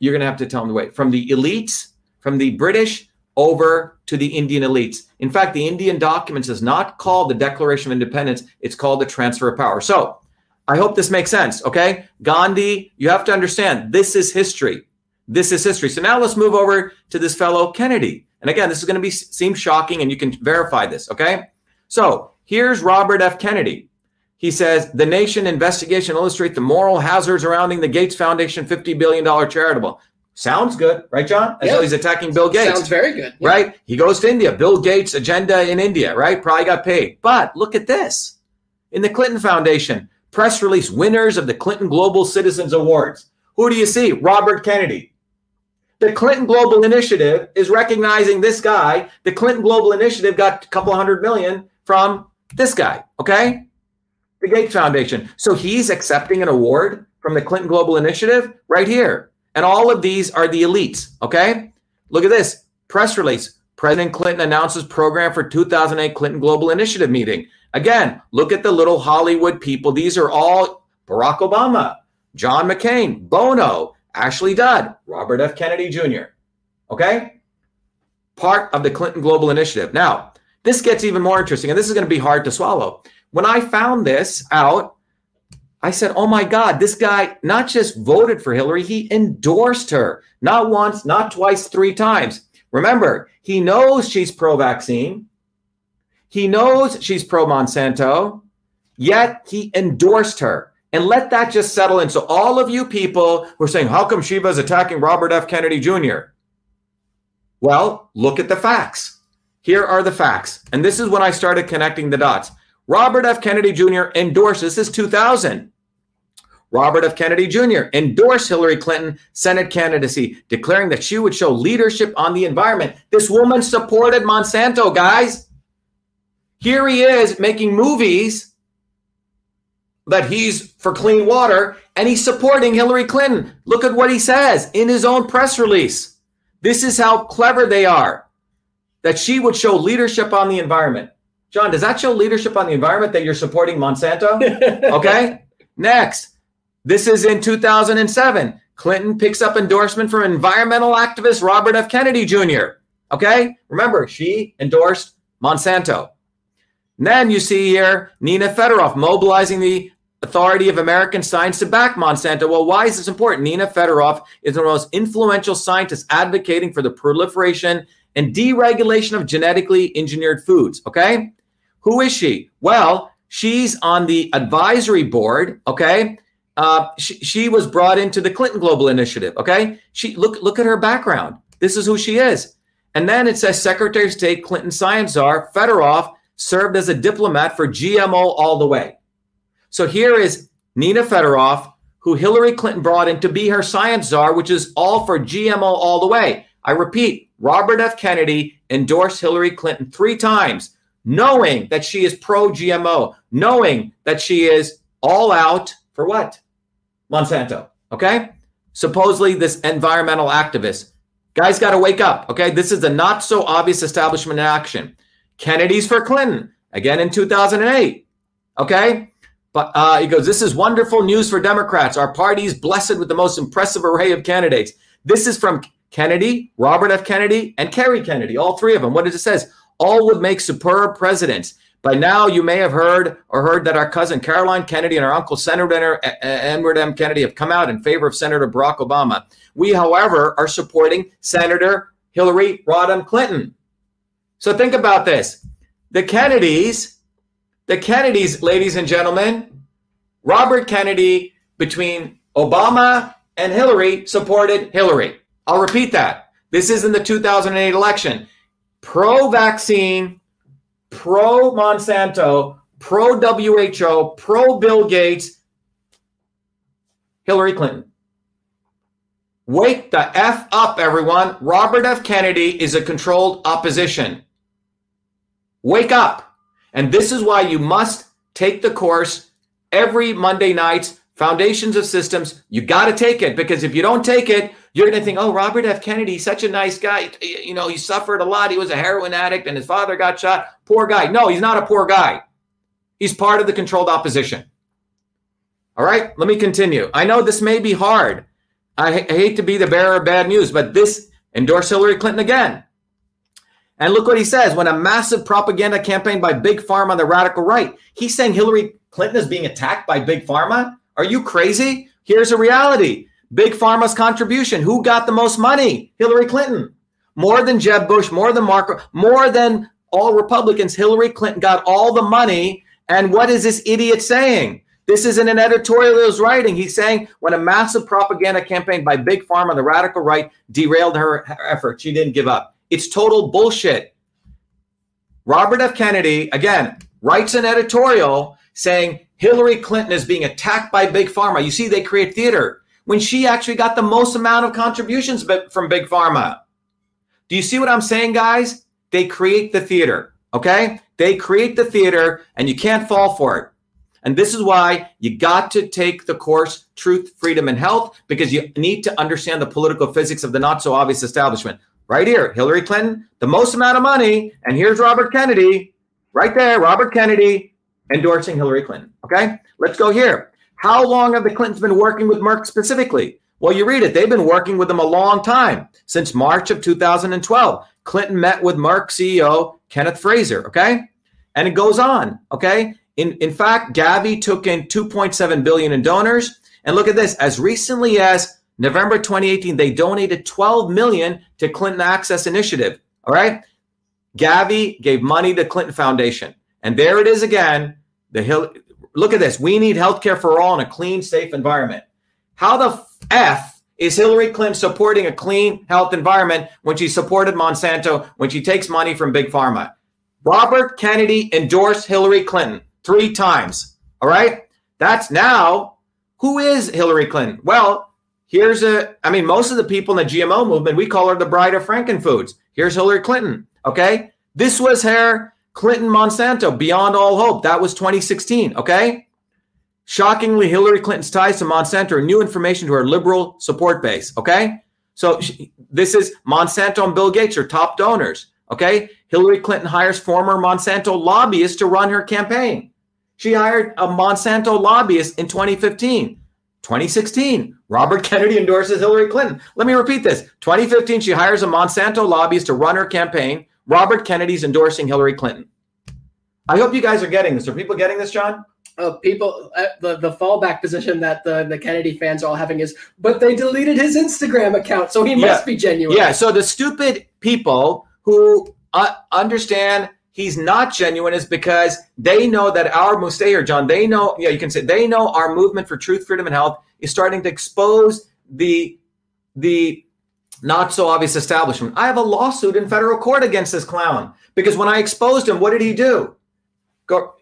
you're going to have to tell them the way, from the elites, from the British over to the Indian elites. In fact, the Indian documents is not called the Declaration of Independence. It's called the transfer of power. So I hope this makes sense. Okay. Gandhi, you have to understand, this is history. This is history. So now let's move over to this fellow Kennedy. And again, this is going to seem shocking, and you can verify this. Okay. So here's Robert F. Kennedy. He says, the nation investigation illustrates the moral hazards surrounding the Gates Foundation $50 billion charitable. Sounds good, right, John? As though he's attacking Bill Gates. Sounds very good. Yeah. Right? He goes to India. Bill Gates' agenda in India, right? Probably got paid. But look at this. In the Clinton Foundation, press release winners of the Clinton Global Citizens Awards. Who do you see? Robert Kennedy. The Clinton Global Initiative is recognizing this guy. The Clinton Global Initiative got a couple $100 million from this guy, okay? The Gates Foundation. So he's accepting an award from the Clinton Global Initiative right here. And all of these are the elites, okay? Look at this. Press release. President Clinton announces program for 2008 Clinton Global Initiative meeting. Again, look at the little Hollywood people. These are all Barack Obama, John McCain, Bono, Ashley Dodd, Robert F. Kennedy Jr., okay? Part of the Clinton Global Initiative. Now, this gets even more interesting, and this is going to be hard to swallow. When I found this out, I said, oh my God, this guy not just voted for Hillary, he endorsed her. Not once, not twice, three times. Remember, he knows she's pro-vaccine. He knows she's pro-Monsanto, yet he endorsed her. And let that just settle in. So all of you people who are saying, how come Shiva is attacking Robert F. Kennedy Jr.? Well, look at the facts. Here are the facts. And this is when I started connecting the dots. Robert F. Kennedy Jr. endorsed, this is 2000. Robert F. Kennedy Jr. endorsed Hillary Clinton Senate candidacy, declaring that she would show leadership on the environment. This woman supported Monsanto, guys. Here he is making movies that he's for clean water, and he's supporting Hillary Clinton. Look at what he says in his own press release. This is how clever they are, that she would show leadership on the environment. John, does that show leadership on the environment that you're supporting Monsanto? Okay. Next. This is in 2007. Clinton picks up endorsement from environmental activist Robert F. Kennedy Jr. Okay. Remember, she endorsed Monsanto. And then you see here Nina Fedoroff mobilizing the authority of American science to back Monsanto. Well, why is this important? Nina Fedoroff is one of the most influential scientists advocating for the proliferation and deregulation of genetically engineered foods, okay? Who is she? Well, she's on the advisory board, okay? She was brought into the Clinton Global Initiative, okay? Look at her background. This is who she is. And then it says Secretary of State Clinton Science Czar Fedoroff served as a diplomat for GMO all the way. So here is Nina Fedoroff, who Hillary Clinton brought in to be her science czar, which is all for GMO all the way. I repeat, Robert F. Kennedy endorsed Hillary Clinton three times, knowing that she is pro-GMO, knowing that she is all out for what? Monsanto, okay? Supposedly this environmental activist. Guys got to wake up, okay? This is the not-so-obvious establishment in action. Kennedy's for Clinton, again in 2008, okay? But he goes, this is wonderful news for Democrats. Our party's blessed with the most impressive array of candidates. This is from Kennedy, Robert F. Kennedy, and Kerry Kennedy, all three of them. What does it say? All would make superb presidents. By now, you may have heard that our cousin Caroline Kennedy and our uncle Senator Edward M. Kennedy have come out in favor of Senator Barack Obama. We, however, are supporting Senator Hillary Rodham Clinton. So think about this. The Kennedys, ladies and gentlemen, Robert Kennedy, between Obama and Hillary, supported Hillary. I'll repeat that. This is in the 2008 election. Pro-vaccine, pro-Monsanto, pro-WHO, pro-Bill Gates, Hillary Clinton. Wake the F up, everyone. Robert F. Kennedy is a controlled opposition. Wake up. And this is why you must take the course every Monday night, Foundations of Systems. You got to take it, because if you don't take it, you're going to think, oh, Robert F. Kennedy, such a nice guy. You know, he suffered a lot. He was a heroin addict and his father got shot. Poor guy. No, he's not a poor guy. He's part of the controlled opposition. All right, let me continue. I know this may be hard. I hate to be the bearer of bad news, but this endorsed Hillary Clinton again. And look what he says. When a massive propaganda campaign by Big Pharma on the radical right, he's saying Hillary Clinton is being attacked by Big Pharma. Are you crazy? Here's a reality. Big Pharma's contribution. Who got the most money? Hillary Clinton. More than Jeb Bush, more than Marco, more than all Republicans, Hillary Clinton got all the money. And what is this idiot saying? This isn't an editorial he's writing. He's saying when a massive propaganda campaign by Big Pharma and the radical right derailed her effort, she didn't give up. It's total bullshit. Robert F. Kennedy, again, writes an editorial saying Hillary Clinton is being attacked by Big Pharma. You see, they create theater. When she actually got the most amount of contributions from Big Pharma. Do you see what I'm saying, guys? They create the theater, okay? They create the theater, and you can't fall for it. And this is why you got to take the course Truth, Freedom, and Health, because you need to understand the political physics of the not-so-obvious establishment. Right here, Hillary Clinton, the most amount of money, and here's Robert Kennedy, right there, Robert Kennedy endorsing Hillary Clinton, okay? Let's go here. How long have the Clintons been working with Merck specifically? Well, you read it. They've been working with them a long time, since March of 2012. Clinton met with Merck CEO Kenneth Frazier, okay? And it goes on, okay? In fact, Gavi took in $2.7 billion in donors. And look at this. As recently as November 2018, they donated $12 million to Clinton Access Initiative, all right? Gavi gave money to Clinton Foundation. And there it is again. Look at this. We need healthcare for all in a clean, safe environment. How the F is Hillary Clinton supporting a clean health environment when she supported Monsanto, when she takes money from Big Pharma? Robert Kennedy endorsed Hillary Clinton 3 times. All right. That's now. Who is Hillary Clinton? Well, most of the people in the GMO movement, we call her the bride of Frankenfoods. Here's Hillary Clinton. Okay. This was her. Clinton Monsanto, beyond all hope. That was 2016, okay? Shockingly, Hillary Clinton's ties to Monsanto are new information to her liberal support base, okay? So this is Monsanto and Bill Gates are top donors, okay? Hillary Clinton hires former Monsanto lobbyists to run her campaign. She hired a Monsanto lobbyist in 2015. 2016, Robert Kennedy endorses Hillary Clinton. Let me repeat this. 2015, she hires a Monsanto lobbyist to run her campaign. Robert Kennedy's endorsing Hillary Clinton. I hope you guys are getting this. Are people getting this, John? People, the fallback position that the Kennedy fans are all having is, but they deleted his Instagram account, so he must be genuine. Yeah, so the stupid people who understand he's not genuine is because they know that they know our movement for truth, freedom, and health is starting to expose the not so obvious establishment. I have a lawsuit in federal court against this clown because when I exposed him, what did he do?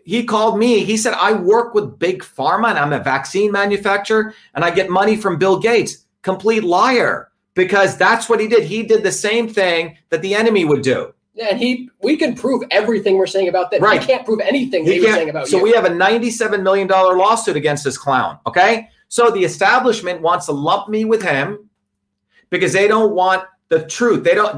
He called me. He said, I work with Big Pharma and I'm a vaccine manufacturer and I get money from Bill Gates. Complete liar, because that's what he did. He did the same thing that the enemy would do. Yeah, and we can prove everything we're saying about that. Right. We can't prove anything they were saying about you. So we have a $97 million lawsuit against this clown, okay? So the establishment wants to lump me with him, because they don't want the truth. They want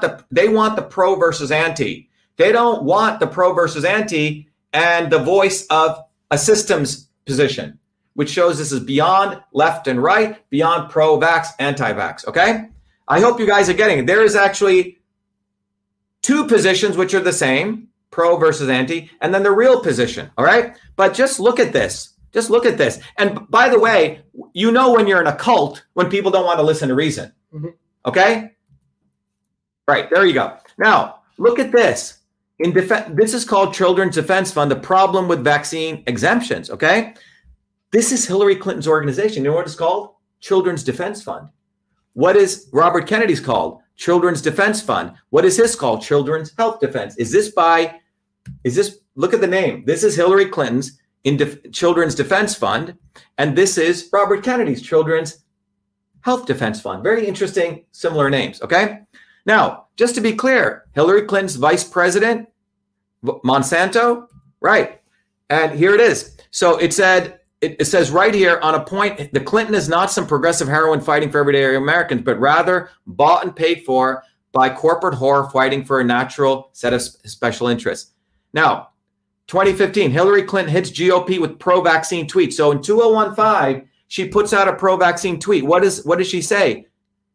the pro versus anti. They don't want the pro versus anti and the voice of a systems position, which shows this is beyond left and right, beyond pro-vax, anti-vax, okay? I hope you guys are getting it. There is actually two positions which are the same, pro versus anti, and then the real position, all right? But just look at this. Just look at this. And by the way, you know when you're in a cult when people don't want to listen to reason, okay? Right, there you go. Now, look at this. This is called Children's Defense Fund, the problem with vaccine exemptions, okay? This is Hillary Clinton's organization. You know what it's called? Children's Defense Fund. What is Robert Kennedy's called? Children's Defense Fund. What is his called? Children's Health Defense. Look at the name. This is Hillary Clinton's Children's Defense Fund, and this is Robert Kennedy's Children's Health Defense Fund. Very interesting, similar names, okay? Now, just to be clear, Hillary Clinton's vice president, Monsanto, right? And here it is. So it said, it says right here on a point, the Clinton is not some progressive heroine fighting for everyday Americans, but rather bought and paid for by corporate whore fighting for a natural set of special interests. Now, 2015, Hillary Clinton hits GOP with pro-vaccine tweets. So in 2015, she puts out a pro-vaccine tweet. What does she say?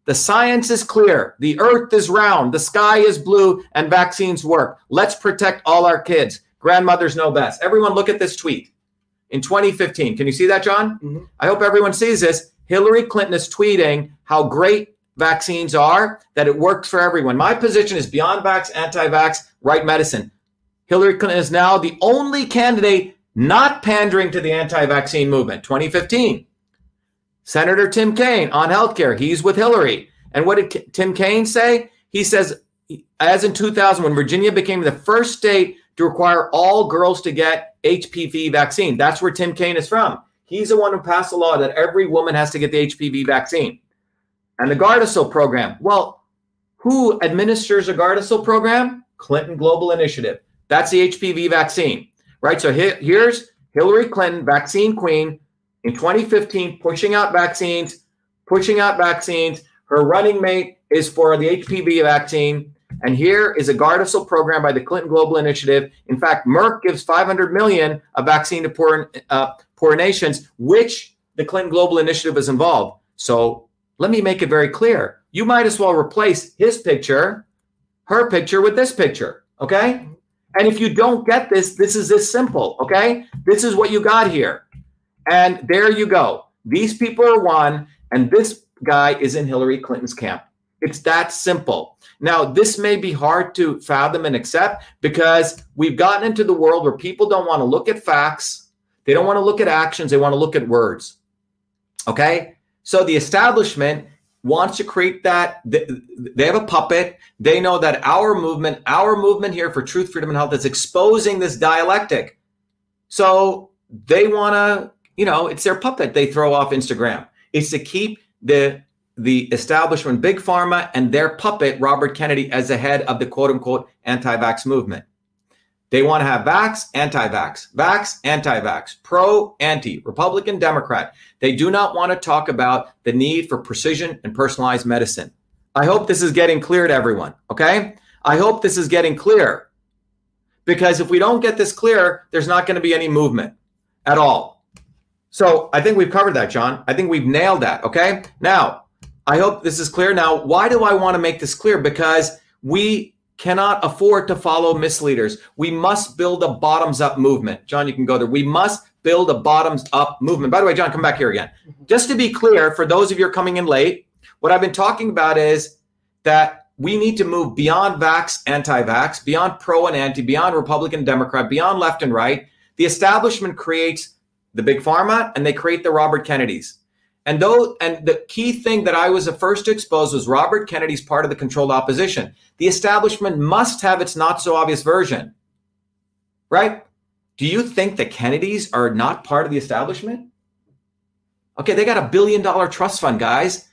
The science is clear. The earth is round. The sky is blue and vaccines work. Let's protect all our kids. Grandmothers know best. Everyone look at this tweet. In 2015, can you see that, John? Mm-hmm. I hope everyone sees this. Hillary Clinton is tweeting how great vaccines are, that it works for everyone. My position is beyond vax, anti-vax, right medicine. Hillary Clinton is now the only candidate not pandering to the anti-vaccine movement. 2015, Senator Tim Kaine on healthcare. He's with Hillary. And what did Tim Kaine say? He says, as in 2000, when Virginia became the first state to require all girls to get HPV vaccine. That's where Tim Kaine is from. He's the one who passed the law that every woman has to get the HPV vaccine. And the Gardasil program. Well, who administers the Gardasil program? Clinton Global Initiative. That's the HPV vaccine, right? So here's Hillary Clinton, vaccine queen, in 2015, pushing out vaccines. Her running mate is for the HPV vaccine. And here is a Gardasil program by the Clinton Global Initiative. In fact, Merck gives $500 million of vaccine to poor nations, which the Clinton Global Initiative is involved. So let me make it very clear. You might as well replace his picture, her picture with this picture, okay? And if you don't get this, this is this simple, okay? This is what you got here. And there you go. These people are one, and this guy is in Hillary Clinton's camp. It's that simple. Now, this may be hard to fathom and accept because we've gotten into the world where people don't want to look at facts. They don't want to look at actions. They want to look at words. Okay? So the establishment wants to create that. They have a puppet. They know that our movement here for truth, freedom, and health is exposing this dialectic. So they want to, it's their puppet they throw off Instagram. It's to keep the establishment, Big Pharma, and their puppet, Robert Kennedy, as the head of the quote-unquote anti-vax movement. They want to have vax, anti-vax, pro, anti, Republican, Democrat. They do not want to talk about the need for precision and personalized medicine. I hope this is getting clear to everyone, okay? I hope this is getting clear, because if we don't get this clear, there's not going to be any movement at all. So I think we've covered that, John. I think we've nailed that, okay? Now, I hope this is clear. Now, why do I want to make this clear? Because we cannot afford to follow misleaders. We must build a bottoms-up movement. John, you can go there. We must build a bottoms-up movement. By the way, John, come back here again. Just to be clear, for those of you who are coming in late, what I've been talking about is that we need to move beyond vax, anti-vax, beyond pro and anti, beyond Republican, Democrat, beyond left and right. The establishment creates the Big Pharma, and they create the Robert Kennedys. And the key thing that I was the first to expose was Robert Kennedy's part of the controlled opposition. The establishment must have its not-so-obvious version, right? Do you think the Kennedys are not part of the establishment? Okay, they got $1 billion trust fund, guys.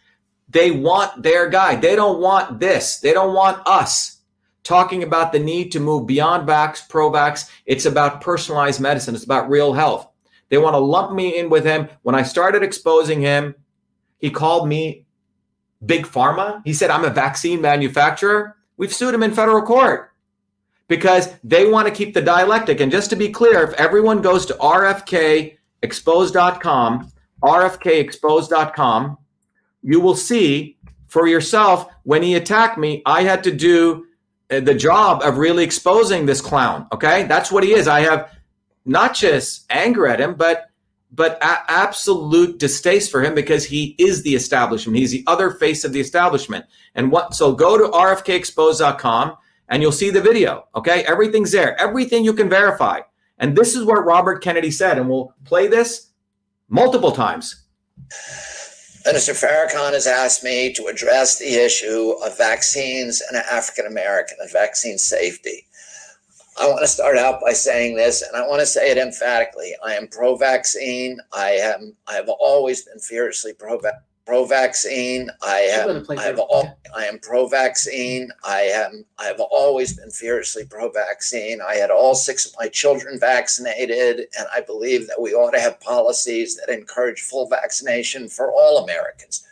They want their guy. They don't want this. They don't want us talking about the need to move beyond vax, pro-vax. It's about personalized medicine. It's about real health. They want to lump me in with him. When I started exposing him, he called me Big Pharma. He said, I'm a vaccine manufacturer. We've sued him in federal court because they want to keep the dialectic. And just to be clear, if everyone goes to RFKexpose.com, you will see for yourself, when he attacked me, I had to do the job of really exposing this clown. Okay, that's what he is. I have not just anger at him, but absolute distaste for him, because he is the establishment. He's the other face of the establishment. And what? So go to RFKexpose.com and you'll see the video. Okay, everything's there. Everything you can verify. And this is what Robert Kennedy said, and we'll play this multiple times. Minister Farrakhan has asked me to address the issue of vaccines and African American and vaccine safety. I want to start out by saying this, and I want to say it emphatically. I am pro-vaccine. I have always been fiercely pro-vaccine. I am pro-vaccine. I have always been fiercely pro-vaccine. I had all 6 of my children vaccinated, and I believe that we ought to have policies that encourage full vaccination for all Americans.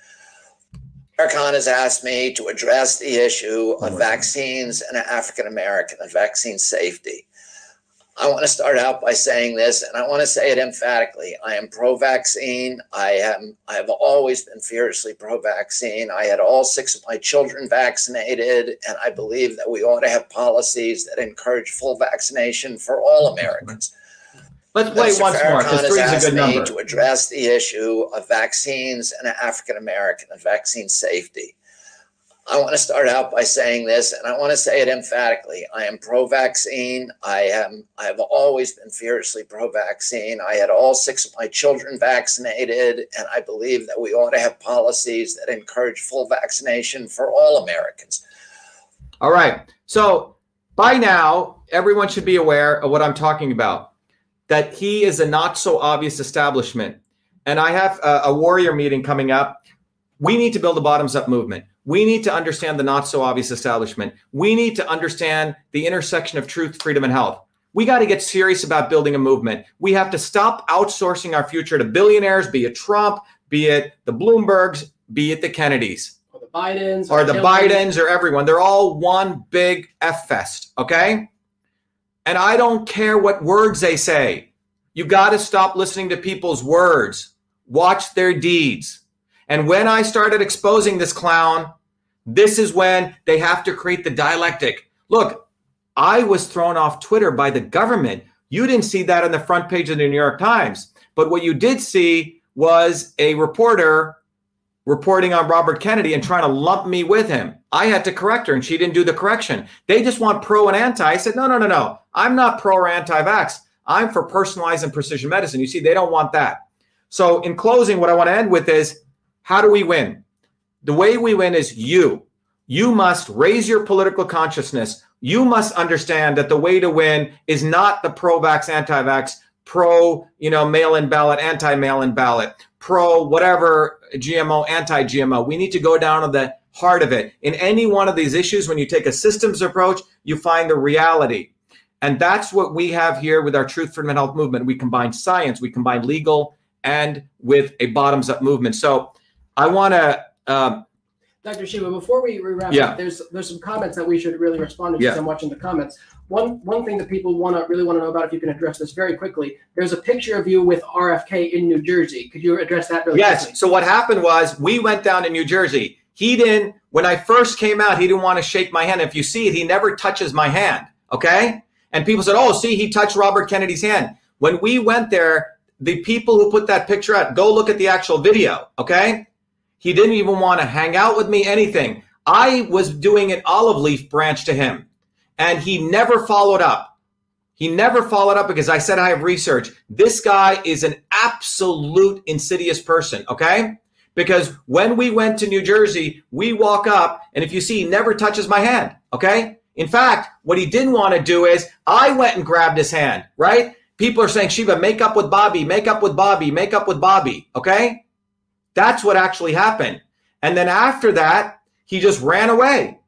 Farrakhan has asked me to address the issue of vaccines and African American and vaccine safety. I want to start out by saying this, and I want to say it emphatically. I am pro-vaccine. I have always been fiercely pro-vaccine. I had all 6 of my children vaccinated, and I believe that we ought to have policies that encourage full vaccination for all Americans. Let's play once more, because 3 is a good number. To address the issue of vaccines and African American and vaccine safety. I want to start out by saying this, and I want to say it emphatically. I am pro-vaccine. I have always been fiercely pro-vaccine. I had all 6 of my children vaccinated, and I believe that we ought to have policies that encourage full vaccination for all Americans. All right. So by now, everyone should be aware of what I'm talking about, that he is a not so obvious establishment. And I have a warrior meeting coming up. We need to build a bottoms up movement. We need to understand the not so obvious establishment. We need to understand the intersection of truth, freedom, and health. We got to get serious about building a movement. We have to stop outsourcing our future to billionaires, be it Trump, be it the Bloombergs, be it the Kennedys. Or the Bidens. Or the Bidens, or everyone. They're all one big F-fest, okay? And I don't care what words they say. You got to stop listening to people's words. Watch their deeds. And when I started exposing this clown, this is when they have to create the dialectic. Look, I was thrown off Twitter by the government. You didn't see that on the front page of the New York Times. But what you did see was a reporter reporting on Robert Kennedy and trying to lump me with him. I had to correct her, and she didn't do the correction. They just want pro and anti. I said, no, no, no, no. I'm not pro or anti-vax. I'm for personalized and precision medicine. You see, they don't want that. So in closing, what I want to end with is, how do we win? The way we win is you. You must raise your political consciousness. You must understand that the way to win is not the pro-vax, anti-vax, pro, mail-in ballot, anti-mail-in ballot, pro whatever, GMO, anti-GMO. We need to go down to the heart of it. In any one of these issues, when you take a systems approach, you find the reality. And that's what we have here with our Truth, Freedom, and Health movement. We combine science, we combine legal, and with a bottoms-up movement. So I want to, Dr. Shiva, before we wrap up, there's some comments that we should really respond to. Yeah. I'm watching the comments. One thing that people really want to know about, if you can address this very quickly, there's a picture of you with RFK in New Jersey. Could you address that really quickly? Yes. So what happened was, we went down to New Jersey. He didn't, when I first came out, he didn't want to shake my hand. If you see it, he never touches my hand. Okay. And people said, oh, see, he touched Robert Kennedy's hand. When we went there, the people who put that picture out, go look at the actual video. Okay. He didn't even want to hang out with me, anything. I was doing an olive leaf branch to him, and he never followed up. He never followed up, because I said I have research. This guy is an absolute insidious person, okay? Because when we went to New Jersey, we walk up, and if you see, he never touches my hand, okay? In fact, what he didn't want to do is, I went and grabbed his hand, right? People are saying, Shiva, make up with Bobby, make up with Bobby, make up with Bobby, okay? That's what actually happened. And then after that, he just ran away.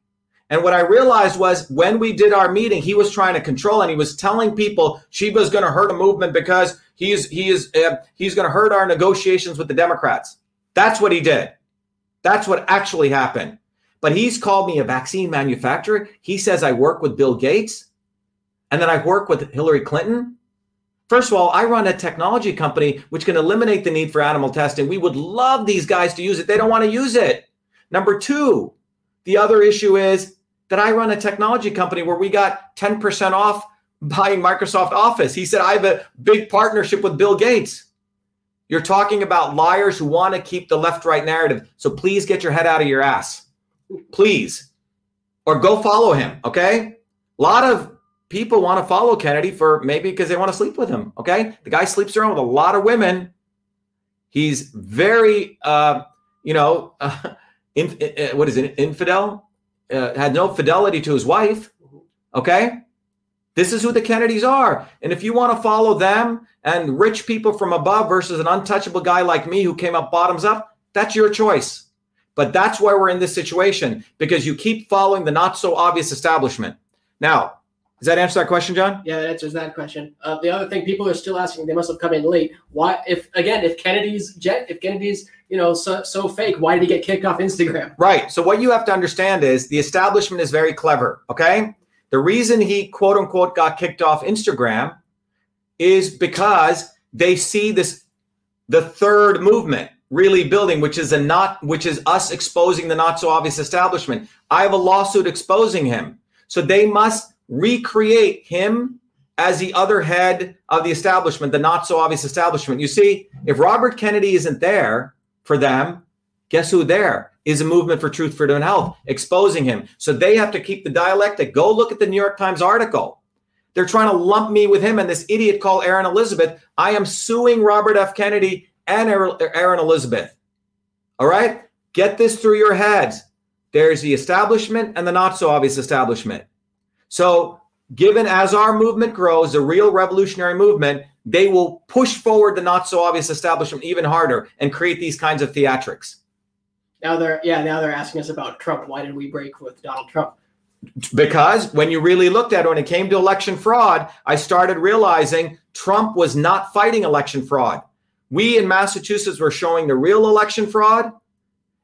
And what I realized was, when we did our meeting, he was trying to control, and he was telling people Shiva's going to hurt a movement because he's going to hurt our negotiations with the Democrats. That's what he did. That's what actually happened. But he's called me a vaccine manufacturer. He says I work with Bill Gates, and then I work with Hillary Clinton. First of all, I run a technology company which can eliminate the need for animal testing. We would love these guys to use it. They don't want to use it. Number two, the other issue is that I run a technology company where we got 10% off buying Microsoft Office. He said, I have a big partnership with Bill Gates. You're talking about liars who want to keep the left-right narrative. So please get your head out of your ass, please, or go follow him, okay? A lot of people want to follow Kennedy for maybe because they want to sleep with him, okay? The guy sleeps around with a lot of women. He's very, infidel? Had no fidelity to his wife, okay? This is who the Kennedys are. And if you want to follow them and rich people from above versus an untouchable guy like me who came up bottoms up, that's your choice. But that's why we're in this situation, because you keep following the not so obvious establishment. Now, does that answer that question, John? Yeah, that answers that question. The other thing people are still asking, they must have come in late. Why, if Kennedy's so fake, why did he get kicked off Instagram? Right. So what you have to understand is the establishment is very clever. Okay. The reason he, quote unquote, got kicked off Instagram is because they see this, the third movement really building, which is us exposing the not so obvious establishment. I have a lawsuit exposing him. So they must recreate him as the other head of the establishment, the not so obvious establishment. You see, if Robert Kennedy isn't there for them, guess who there is? A movement for truth, freedom, and health exposing him. So they have to keep the dialectic. Go look at the New York Times article. They're trying to lump me with him and this idiot called Erin Elizabeth. I am suing Robert F. Kennedy and Erin Elizabeth. All right? Get this through your heads. There's the establishment and the not so obvious establishment. So given as our movement grows, the real revolutionary movement, they will push forward the not so obvious establishment even harder and create these kinds of theatrics. Now they're asking us about Trump. Why did we break with Donald Trump? Because when you really looked at it, when it came to election fraud, I started realizing Trump was not fighting election fraud. We in Massachusetts were showing the real election fraud,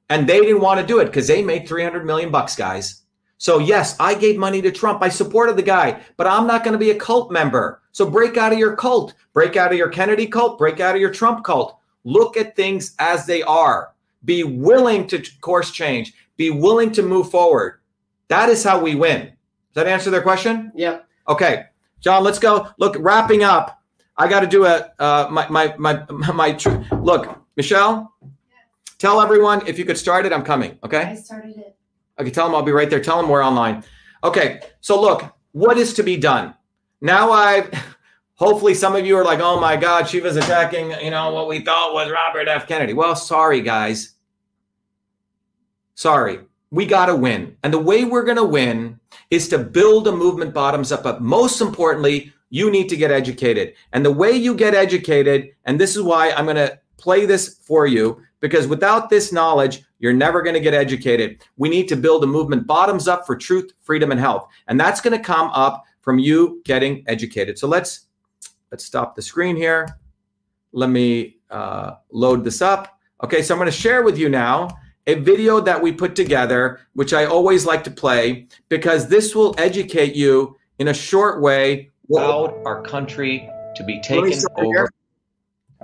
and they didn't want to do it because they made $300 million, guys. So yes, I gave money to Trump. I supported the guy, but I'm not going to be a cult member. So break out of your cult, break out of your Kennedy cult, break out of your Trump cult. Look at things as they are. Be willing to course change. Be willing to move forward. That is how we win. Does that answer their question? Yeah. Okay, John, let's go. Look, wrapping up. I got to do a look, Michelle, tell everyone if you could start it. I'm coming. Okay. I started it. Okay, tell them I'll be right there. Tell them we're online. Okay, so look, what is to be done? Now hopefully some of you are like, oh my God, Shiva's attacking, what we thought was Robert F. Kennedy. Well, sorry, guys. Sorry, we got to win. And the way we're going to win is to build a movement bottoms up. But most importantly, you need to get educated. And the way you get educated, and this is why I'm going to play this for you, because without this knowledge, you're never going to get educated. We need to build a movement bottoms up for truth, freedom, and health. And that's going to come up from you getting educated. So let's stop the screen here. Let me load this up. Okay, so I'm going to share with you now a video that we put together, which I always like to play, because this will educate you in a short way. Allowed our country to be taken over.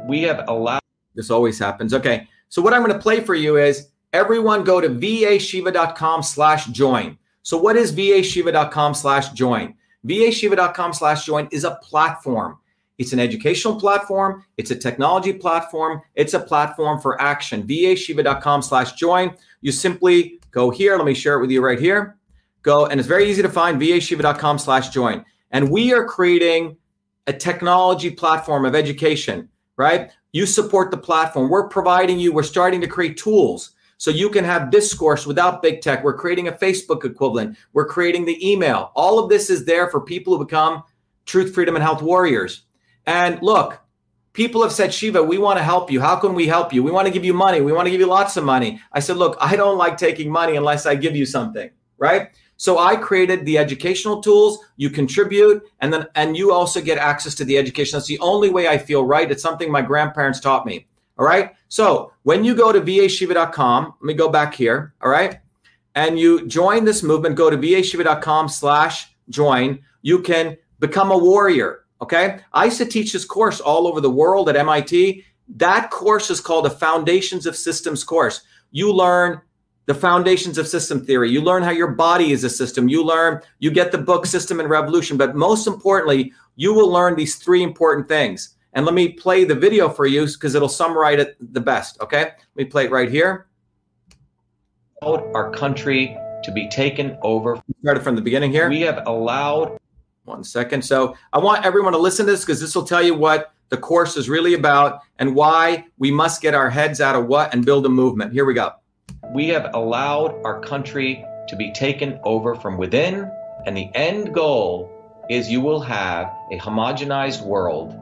We have allowed. This always happens. Okay, so what I'm going to play for you is, everyone go to VAShiva.com/join. So what is VAShiva.com/join? VAShiva.com/join is a platform. It's an educational platform. It's a technology platform. It's a platform for action. VAShiva.com/join. You simply go here. Let me share it with you right here. Go, and it's very easy to find, VAShiva.com/join. And we are creating a technology platform of education, right? You support the platform. We're providing you, we're starting to create tools. So you can have discourse without big tech. We're creating a Facebook equivalent. We're creating the email. All of this is there for people who become truth, freedom, and health warriors. And look, people have said, Shiva, we want to help you. How can we help you? We want to give you money. We want to give you lots of money. I said, look, I don't like taking money unless I give you something, right? So I created the educational tools. You contribute, and you also get access to the education. That's the only way I feel right. It's something my grandparents taught me. All right. So when you go to VAShiva.com, let me go back here. All right. And you join this movement, go to VAShiva.com/join. You can become a warrior. Okay. I used to teach this course all over the world at MIT. That course is called a Foundations of Systems course. You learn The Foundations of System Theory. You learn how your body is a system. You get the book System and Revolution, but most importantly, you will learn these three important things. And let me play the video for you because it'll summarize it the best, okay? Let me play it right here. Our country to be taken over. Started from the beginning here. We have allowed, one second. So I want everyone to listen to this because this will tell you what the course is really about and why we must get our heads out of what and build a movement. Here we go. We have allowed our country to be taken over from within, and the end goal is you will have a homogenized world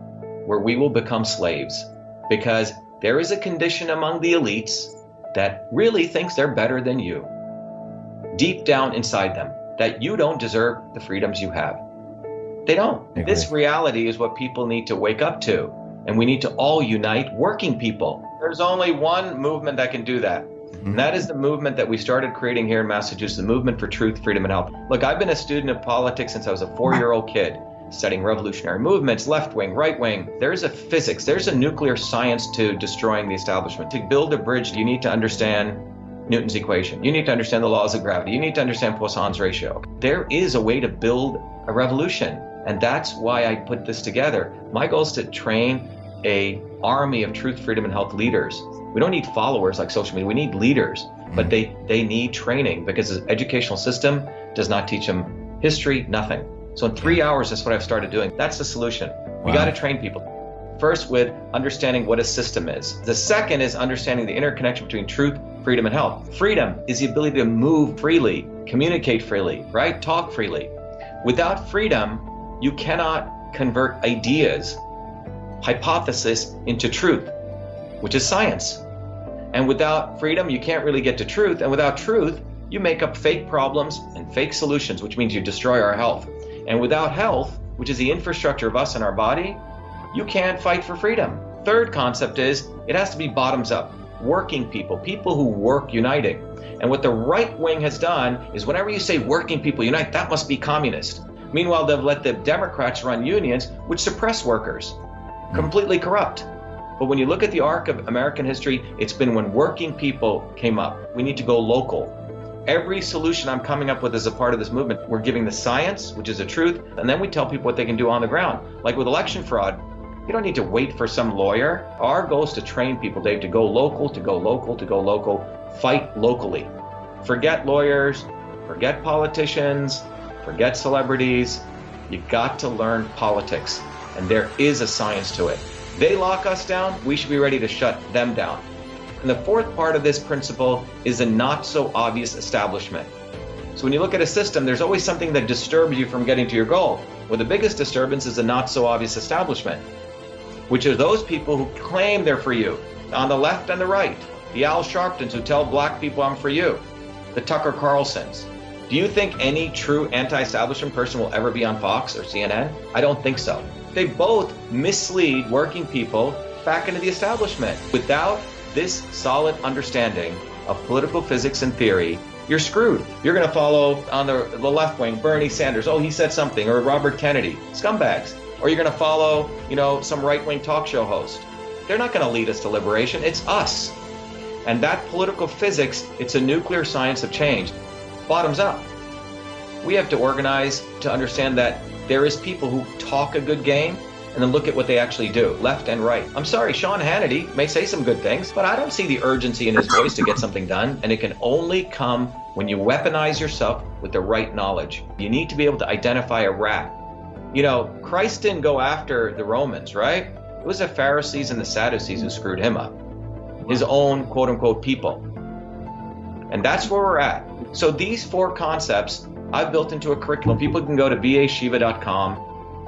where we will become slaves, because there is a condition among the elites that really thinks they're better than you, deep down inside them, that you don't deserve the freedoms you have. They don't. This reality is what people need to wake up to, and we need to all unite working people. There's only one movement that can do that. And that is the movement that we started creating here in Massachusetts, the movement for truth, freedom, and health. Look, I've been a student of politics since I was a four-year-old kid, studying revolutionary movements, left wing, right wing. There's a physics, there's a nuclear science to destroying the establishment. To build a bridge, you need to understand Newton's equation. You need to understand the laws of gravity. You need to understand Poisson's ratio. There is a way to build a revolution. And that's why I put this together. My goal is to train an army of truth, freedom, and health leaders. We don't need followers like social media, we need leaders, but they need training because the educational system does not teach them history, nothing. So in 3 hours, that's what I've started doing. That's the solution. Wow. We gotta train people. First with understanding what a system is. The second is understanding the interconnection between truth, freedom, and health. Freedom is the ability to move freely, communicate freely, right? Talk freely. Without freedom, you cannot convert ideas, hypothesis into truth, which is science. And without freedom, you can't really get to truth. And without truth, you make up fake problems and fake solutions, which means you destroy our health. And without health, which is the infrastructure of us and our body, you can't fight for freedom. Third concept is it has to be bottoms up, working people, people who work uniting. And what the right wing has done is whenever you say working people unite, that must be communist. Meanwhile, they've let the Democrats run unions, which suppress workers, completely corrupt. But when you look at the arc of American history, it's been when working people came up. We need to go local. Every solution I'm coming up with is a part of this movement. We're giving the science, which is the truth, and then we tell people what they can do on the ground. Like with election fraud, you don't need to wait for some lawyer. Our goal is to train people, Dave, to go local, to go local, to go local, fight locally. Forget lawyers, forget politicians, forget celebrities. You got to learn politics, and there is a science to it. They lock us down, we should be ready to shut them down. And the fourth part of this principle is a not so obvious establishment. So when you look at a system, there's always something that disturbs you from getting to your goal. Well, the biggest disturbance is a not so obvious establishment, which are those people who claim they're for you, on the left and the right, the Al Sharptons who tell black people I'm for you, the Tucker Carlsons. Do you think any true anti-establishment person will ever be on Fox or CNN? I don't think so. They both mislead working people back into the establishment. Without this solid understanding of political physics and theory, you're screwed. You're going to follow on the left wing, Bernie Sanders, oh, he said something, or Robert Kennedy, scumbags. Or you're going to follow, you know, some right wing talk show host. They're not going to lead us to liberation, it's us. And that political physics, it's a nuclear science of change. Bottoms up. We have to organize to understand that there is people who talk a good game and then look at what they actually do, left and right. I'm sorry, Sean Hannity may say some good things, but I don't see the urgency in his voice to get something done, and it can only come when you weaponize yourself with the right knowledge. You need to be able to identify a rat. You know, Christ didn't go after the Romans, right? It was the Pharisees and the Sadducees who screwed him up, his own quote unquote people. And that's where we're at. So these four concepts I've built into a curriculum. People can go to VAShiva.com,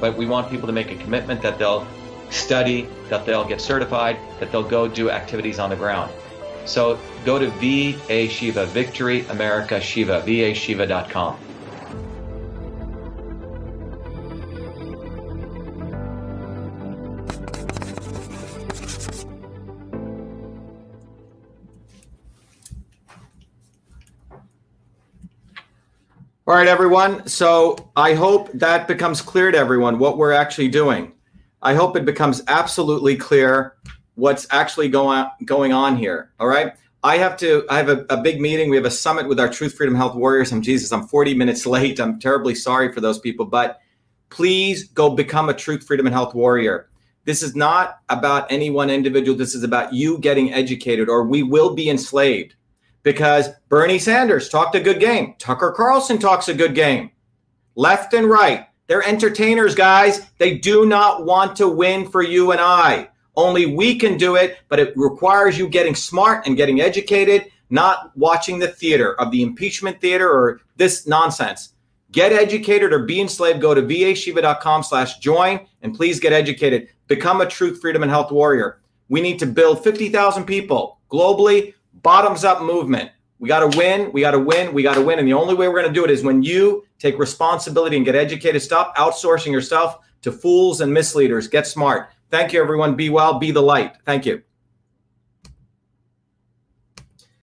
but we want people to make a commitment that they'll study, that they'll get certified, that they'll go do activities on the ground. So go to VAShiva, Victory America Shiva, VAShiva.com. All right, everyone. So I hope that becomes clear to everyone what we're actually doing. I hope it becomes absolutely clear what's actually going on here. All right. I have a big meeting. We have a summit with our Truth, Freedom, Health Warriors. I'm 40 minutes late. I'm terribly sorry for those people, but please go become a Truth, Freedom, and Health Warrior. This is not about any one individual. This is about you getting educated, or we will be enslaved. Because Bernie Sanders talked a good game. Tucker Carlson talks a good game. Left and right. They're entertainers, guys. They do not want to win for you and I. Only we can do it, but it requires you getting smart and getting educated, not watching the theater of the impeachment theater or this nonsense. Get educated or be enslaved. Go to vashiva.com/join and please get educated. Become a Truth, Freedom, and Health Warrior. We need to build 50,000 people globally. Bottoms up movement. We got to win. We got to win. We got to win. And the only way we're going to do it is when you take responsibility and get educated. Stop outsourcing yourself to fools and misleaders. Get smart. Thank you, everyone. Be well. Be the light. Thank you.